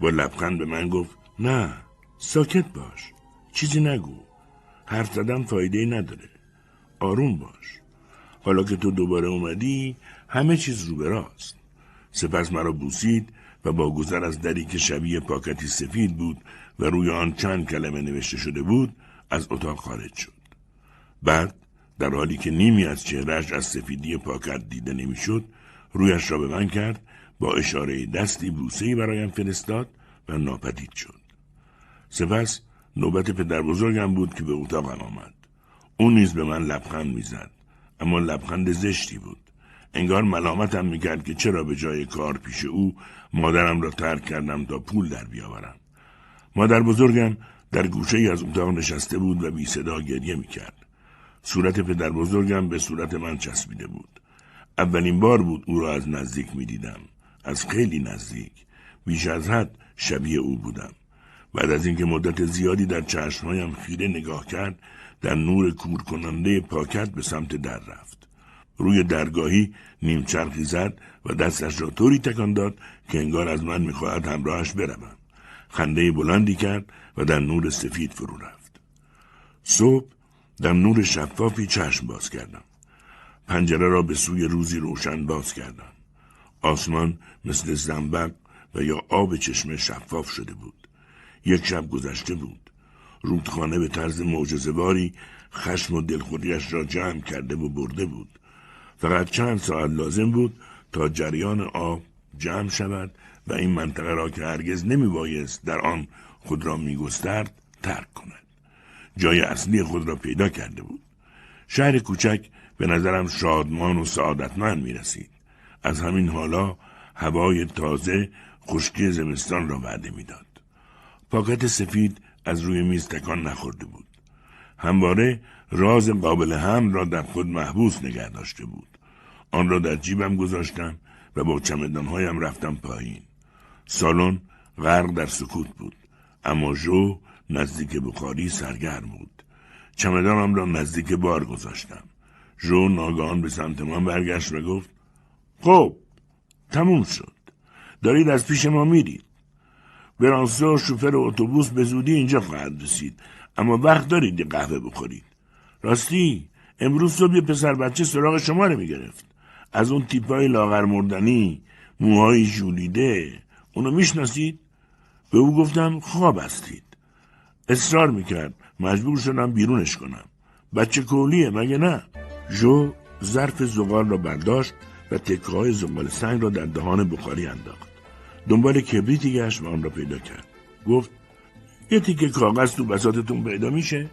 با لبخند به من گفت نه ساکت باش. چیزی نگو. حرف زدن فایده‌ای نداره. آروم باش. حالا که تو دوباره اومدی همه چیز رو به راست. سپس مرا بوسید و با گذر از دری که شبیه پاکتی سفید بود و روی آن چند کلمه نوشته شده بود از اتاق خارج شد. بعد در حالی که نیمی از چهرهش از سفیدی پاکت دیده نمیشد رویش را به من کرد، با اشاره دستی بوسه‌ای برایم فرستاد و ناپدید شد. سپس نوبت پدر بزرگم بود که به اتاقم آمد. او نیز به من لبخند میزد، اما لبخند زشتی بود. انگار ملامتم میکرد که چرا به جای کار پیش او مادرم را ترک کردم تا پول در بیاورم. مادر بزرگم در گوشه ای از اتاق نشسته بود و بی صدا گریه میکرد. صورت پدر بزرگم به صورت من چسبیده بود. اولین بار بود او را از نزدیک میدیدم. از خیلی نزدیک. بیش از حد شبیه او بودم. بعد از اینکه مدت زیادی در چشمهایم خیره نگاه کرد در نور کور کننده پاکت به سمت در رفت. روی درگاهی نیمچرخی زد و دستش را طوری تکان داد که انگار از من میخواهد همراهش بروم. خنده بلندی کرد و در نور سفید فرو رفت. صبح در نور شفافی چشم باز کردم. پنجره را به سوی روزی روشن باز کردم. آسمان مثل زنبق و یا آب چشمه شفاف شده بود. یک شب گذشته بود. رودخانه به طرز معجزه‌واری خشم و دلخوریش را جمع کرده و برده بود. فقط چند ساعت لازم بود تا جریان آب جمع شود و این منطقه را که هرگز نمیبایست در آن خود را میگسترد ترک کند. جای اصلی خود را پیدا کرده بود. شهر کوچک به نظرم شادمان و سعادتمند میرسید. از همین حالا هوای تازه خشکی زمستان را وعده میداد. پاکت سفید از روی میز تکان نخورده بود. همواره راز قابل هم را در خود محبوس نگه داشته بود. آن را در جیبم گذاشتم و با چمدانهایم رفتم پایین. سالن غرق در سکوت بود. اما ژو نزدیک بخاری سرگرم بود. چمدانم را نزدیک بار گذاشتم. ژو ناگهان به سمت من برگشت و گفت خب تموم شد. دارید از پیش ما میرید. برانسو شوفر اتوبوس به زودی اینجا خواهد رسید، اما وقت دارید یه قهوه بخورید. راستی امروز صبح یه پسر بچه سراغ شما رو میگرفت، از اون تیپای لاغر مردنی، موهای ژولیده، اونو میشناسید؟ به او گفتم خواب هستید. اصرار میکرد، مجبور شدم بیرونش کنم. بچه کولیه مگه نه؟ جو ظرف زغال را برداشت و تکه های زغال سنگ را در دهان بخاری انداخت. دنبال کبریتی گشت و آن را پیدا کرد. گفت یه تیکه کاغذ تو بساطتون پیدا میشه؟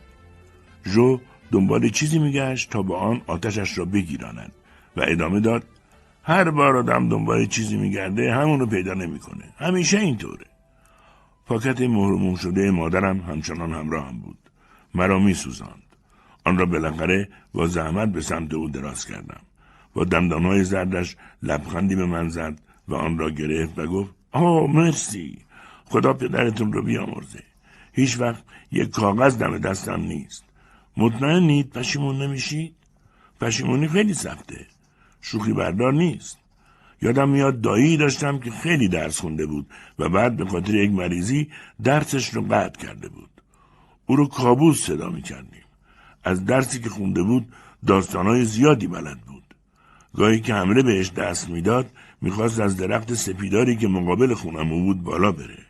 جو دنبال چیزی میگشت تا با آن آتشش را بگیراند و ادامه داد هر بار آدم دنبال چیزی میگرده همون رو پیدا نمیکنه. همیشه اینطوره. پاکت مهرموم شده مادرم همچنان همراه هم بود. مرا میسوزاند. آن را بالاخره با زحمت به سمت او دراز کردم. با دندانهای زردش لبخندی به من زد و آن را گرفت و گفت آه مرسی، خدا پدرتون رو بیامرزه. هیچ وقت یک کاغذ دم دستم نیست. مطمئنید پشیمون نمیشید؟ پشیمونی خیلی سخته، شوخی بردار نیست. یادم میاد دایی داشتم که خیلی درس خونده بود و بعد به خاطر یک مریضی درسش رو قطع کرده بود. او رو کابوس صدا میکردیم. از درسی که خونده بود داستانهای زیادی بلد بود. گاهی که حمله بهش دست میداد میخواست از درخت سپیداری که مقابل خونمو بود بالا بره.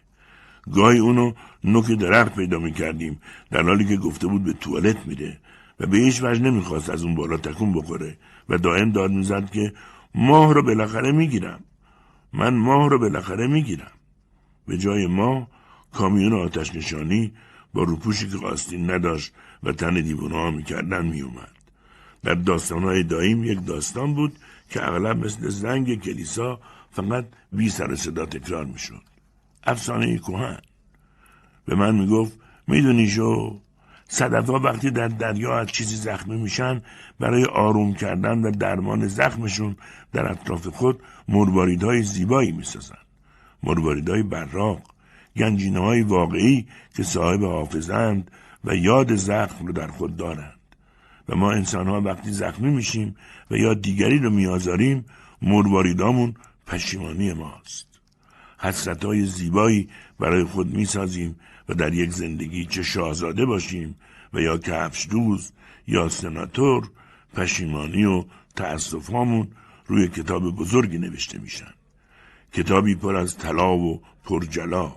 گاهی اونو نوک درخت پیدا میکردیم در حالی که گفته بود به توالت میره و به هیچ وجه نمیخواست از اون بالا تکون بخوره و دائم داد میزد که ماه رو بالاخره میگیرم، من ماه رو بالاخره میگیرم. به جای ماه کامیون آتش نشانی با روپوشی که آستین نداشت و تن دیوانه ها میکردن میومد. در داستانهای دایم یک داستان بود که اغلب مثل زنگ کلیسا فقط بی سر صدا تکرار میشد. افسانه کهن. به من میگفت میدونی جو، صدف‌ها وقتی در دریا از چیزی زخمی میشن برای آروم کردن و درمان زخمشون در اطراف خود مرواریدهای زیبایی میسازن. مرواریدهای براق، گنجینه‌های واقعی که صاحب حافظه‌اند و یاد زخم رو در خود دارند. و ما انسان‌ها وقتی زخمی میشیم و یا دیگری رو میازاریم، مرواریدامون پشیمانی ماست. حسرت‌های زیبایی برای خود میسازیم و در یک زندگی چه شاهزاده باشیم و یا کفشدوز یا سناتور، پشیمانی و تأسف هامون روی کتاب بزرگی نوشته میشن. کتابی پر از طلا و پر جلا.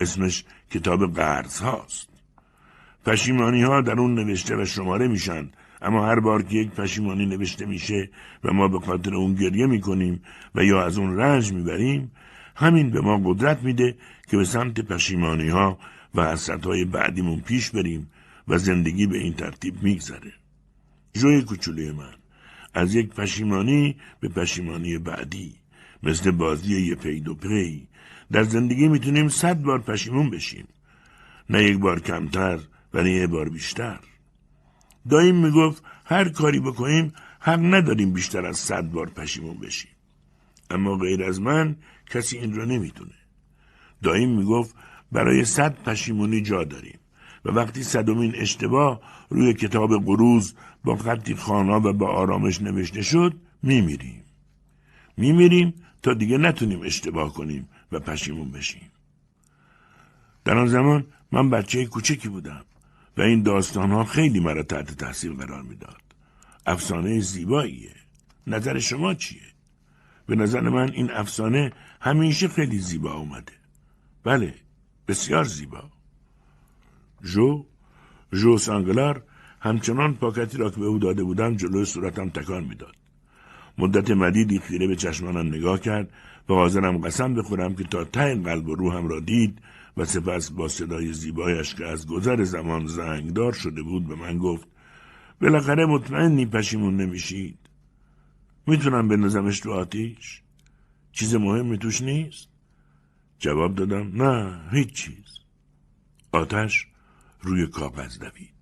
اسمش کتاب قرض هاست. پشیمانی ها در اون نوشته و شماره میشن، اما هر بار که یک پشیمانی نوشته میشه و ما به خاطر اون گریه میکنیم و یا از اون رنج میبریم، همین به ما قدرت میده که به سمت پشیمانی ها و حسرت های بعدیمون پیش بریم و زندگی به این ترتیب میگذره. جوی کوچولوی من از یک پشیمانی به پشیمانی بعدی، مثل بازی یه پی دو پی، در زندگی میتونیم 100 بار پشیمون بشیم، نه یک بار کمتر و نه یک بار بیشتر. دایم میگفت هر کاری بکنیم حق نداریم بیشتر از 100 بار پشیمون بشیم. اما غیر از من کسی این رو نمیدونه. دایم میگفت برای 100 پشیمونی جا داریم و وقتی 100مین اشتباه روی کتاب قروز با خطی خوانا و با آرامش نوشته شد میمیریم تا دیگه نتونیم اشتباه کنیم و پشیمون بشیم. در آن زمان من بچه کوچکی بودم و این داستان ها خیلی مرا تحت تاثیر قرار میداد. افسانه زیباییه. نظر شما چیه؟ به نظر من این افسانه همیشه خیلی زیبا اومده. بله، بسیار زیبا. جو سانگلار همچنان پاکتی را که به او داده بودم جلوی صورتم تکان میداد. مدت مدیدی خیره به چشمانم نگاه کرد و حاضرم قسم بخورم که تا ته قلب و روحم را دید و سپس با صدای زیبایش که از گذر زمان زنگدار شده بود به من گفت بالاخره مطمئنی پشیمون نمیشید؟ میتونم بندازمش تو آتیش؟ چیز مهمی توش نیست؟ جواب دادم نه، هیچ چیز. آتش روی کاغذ دوید.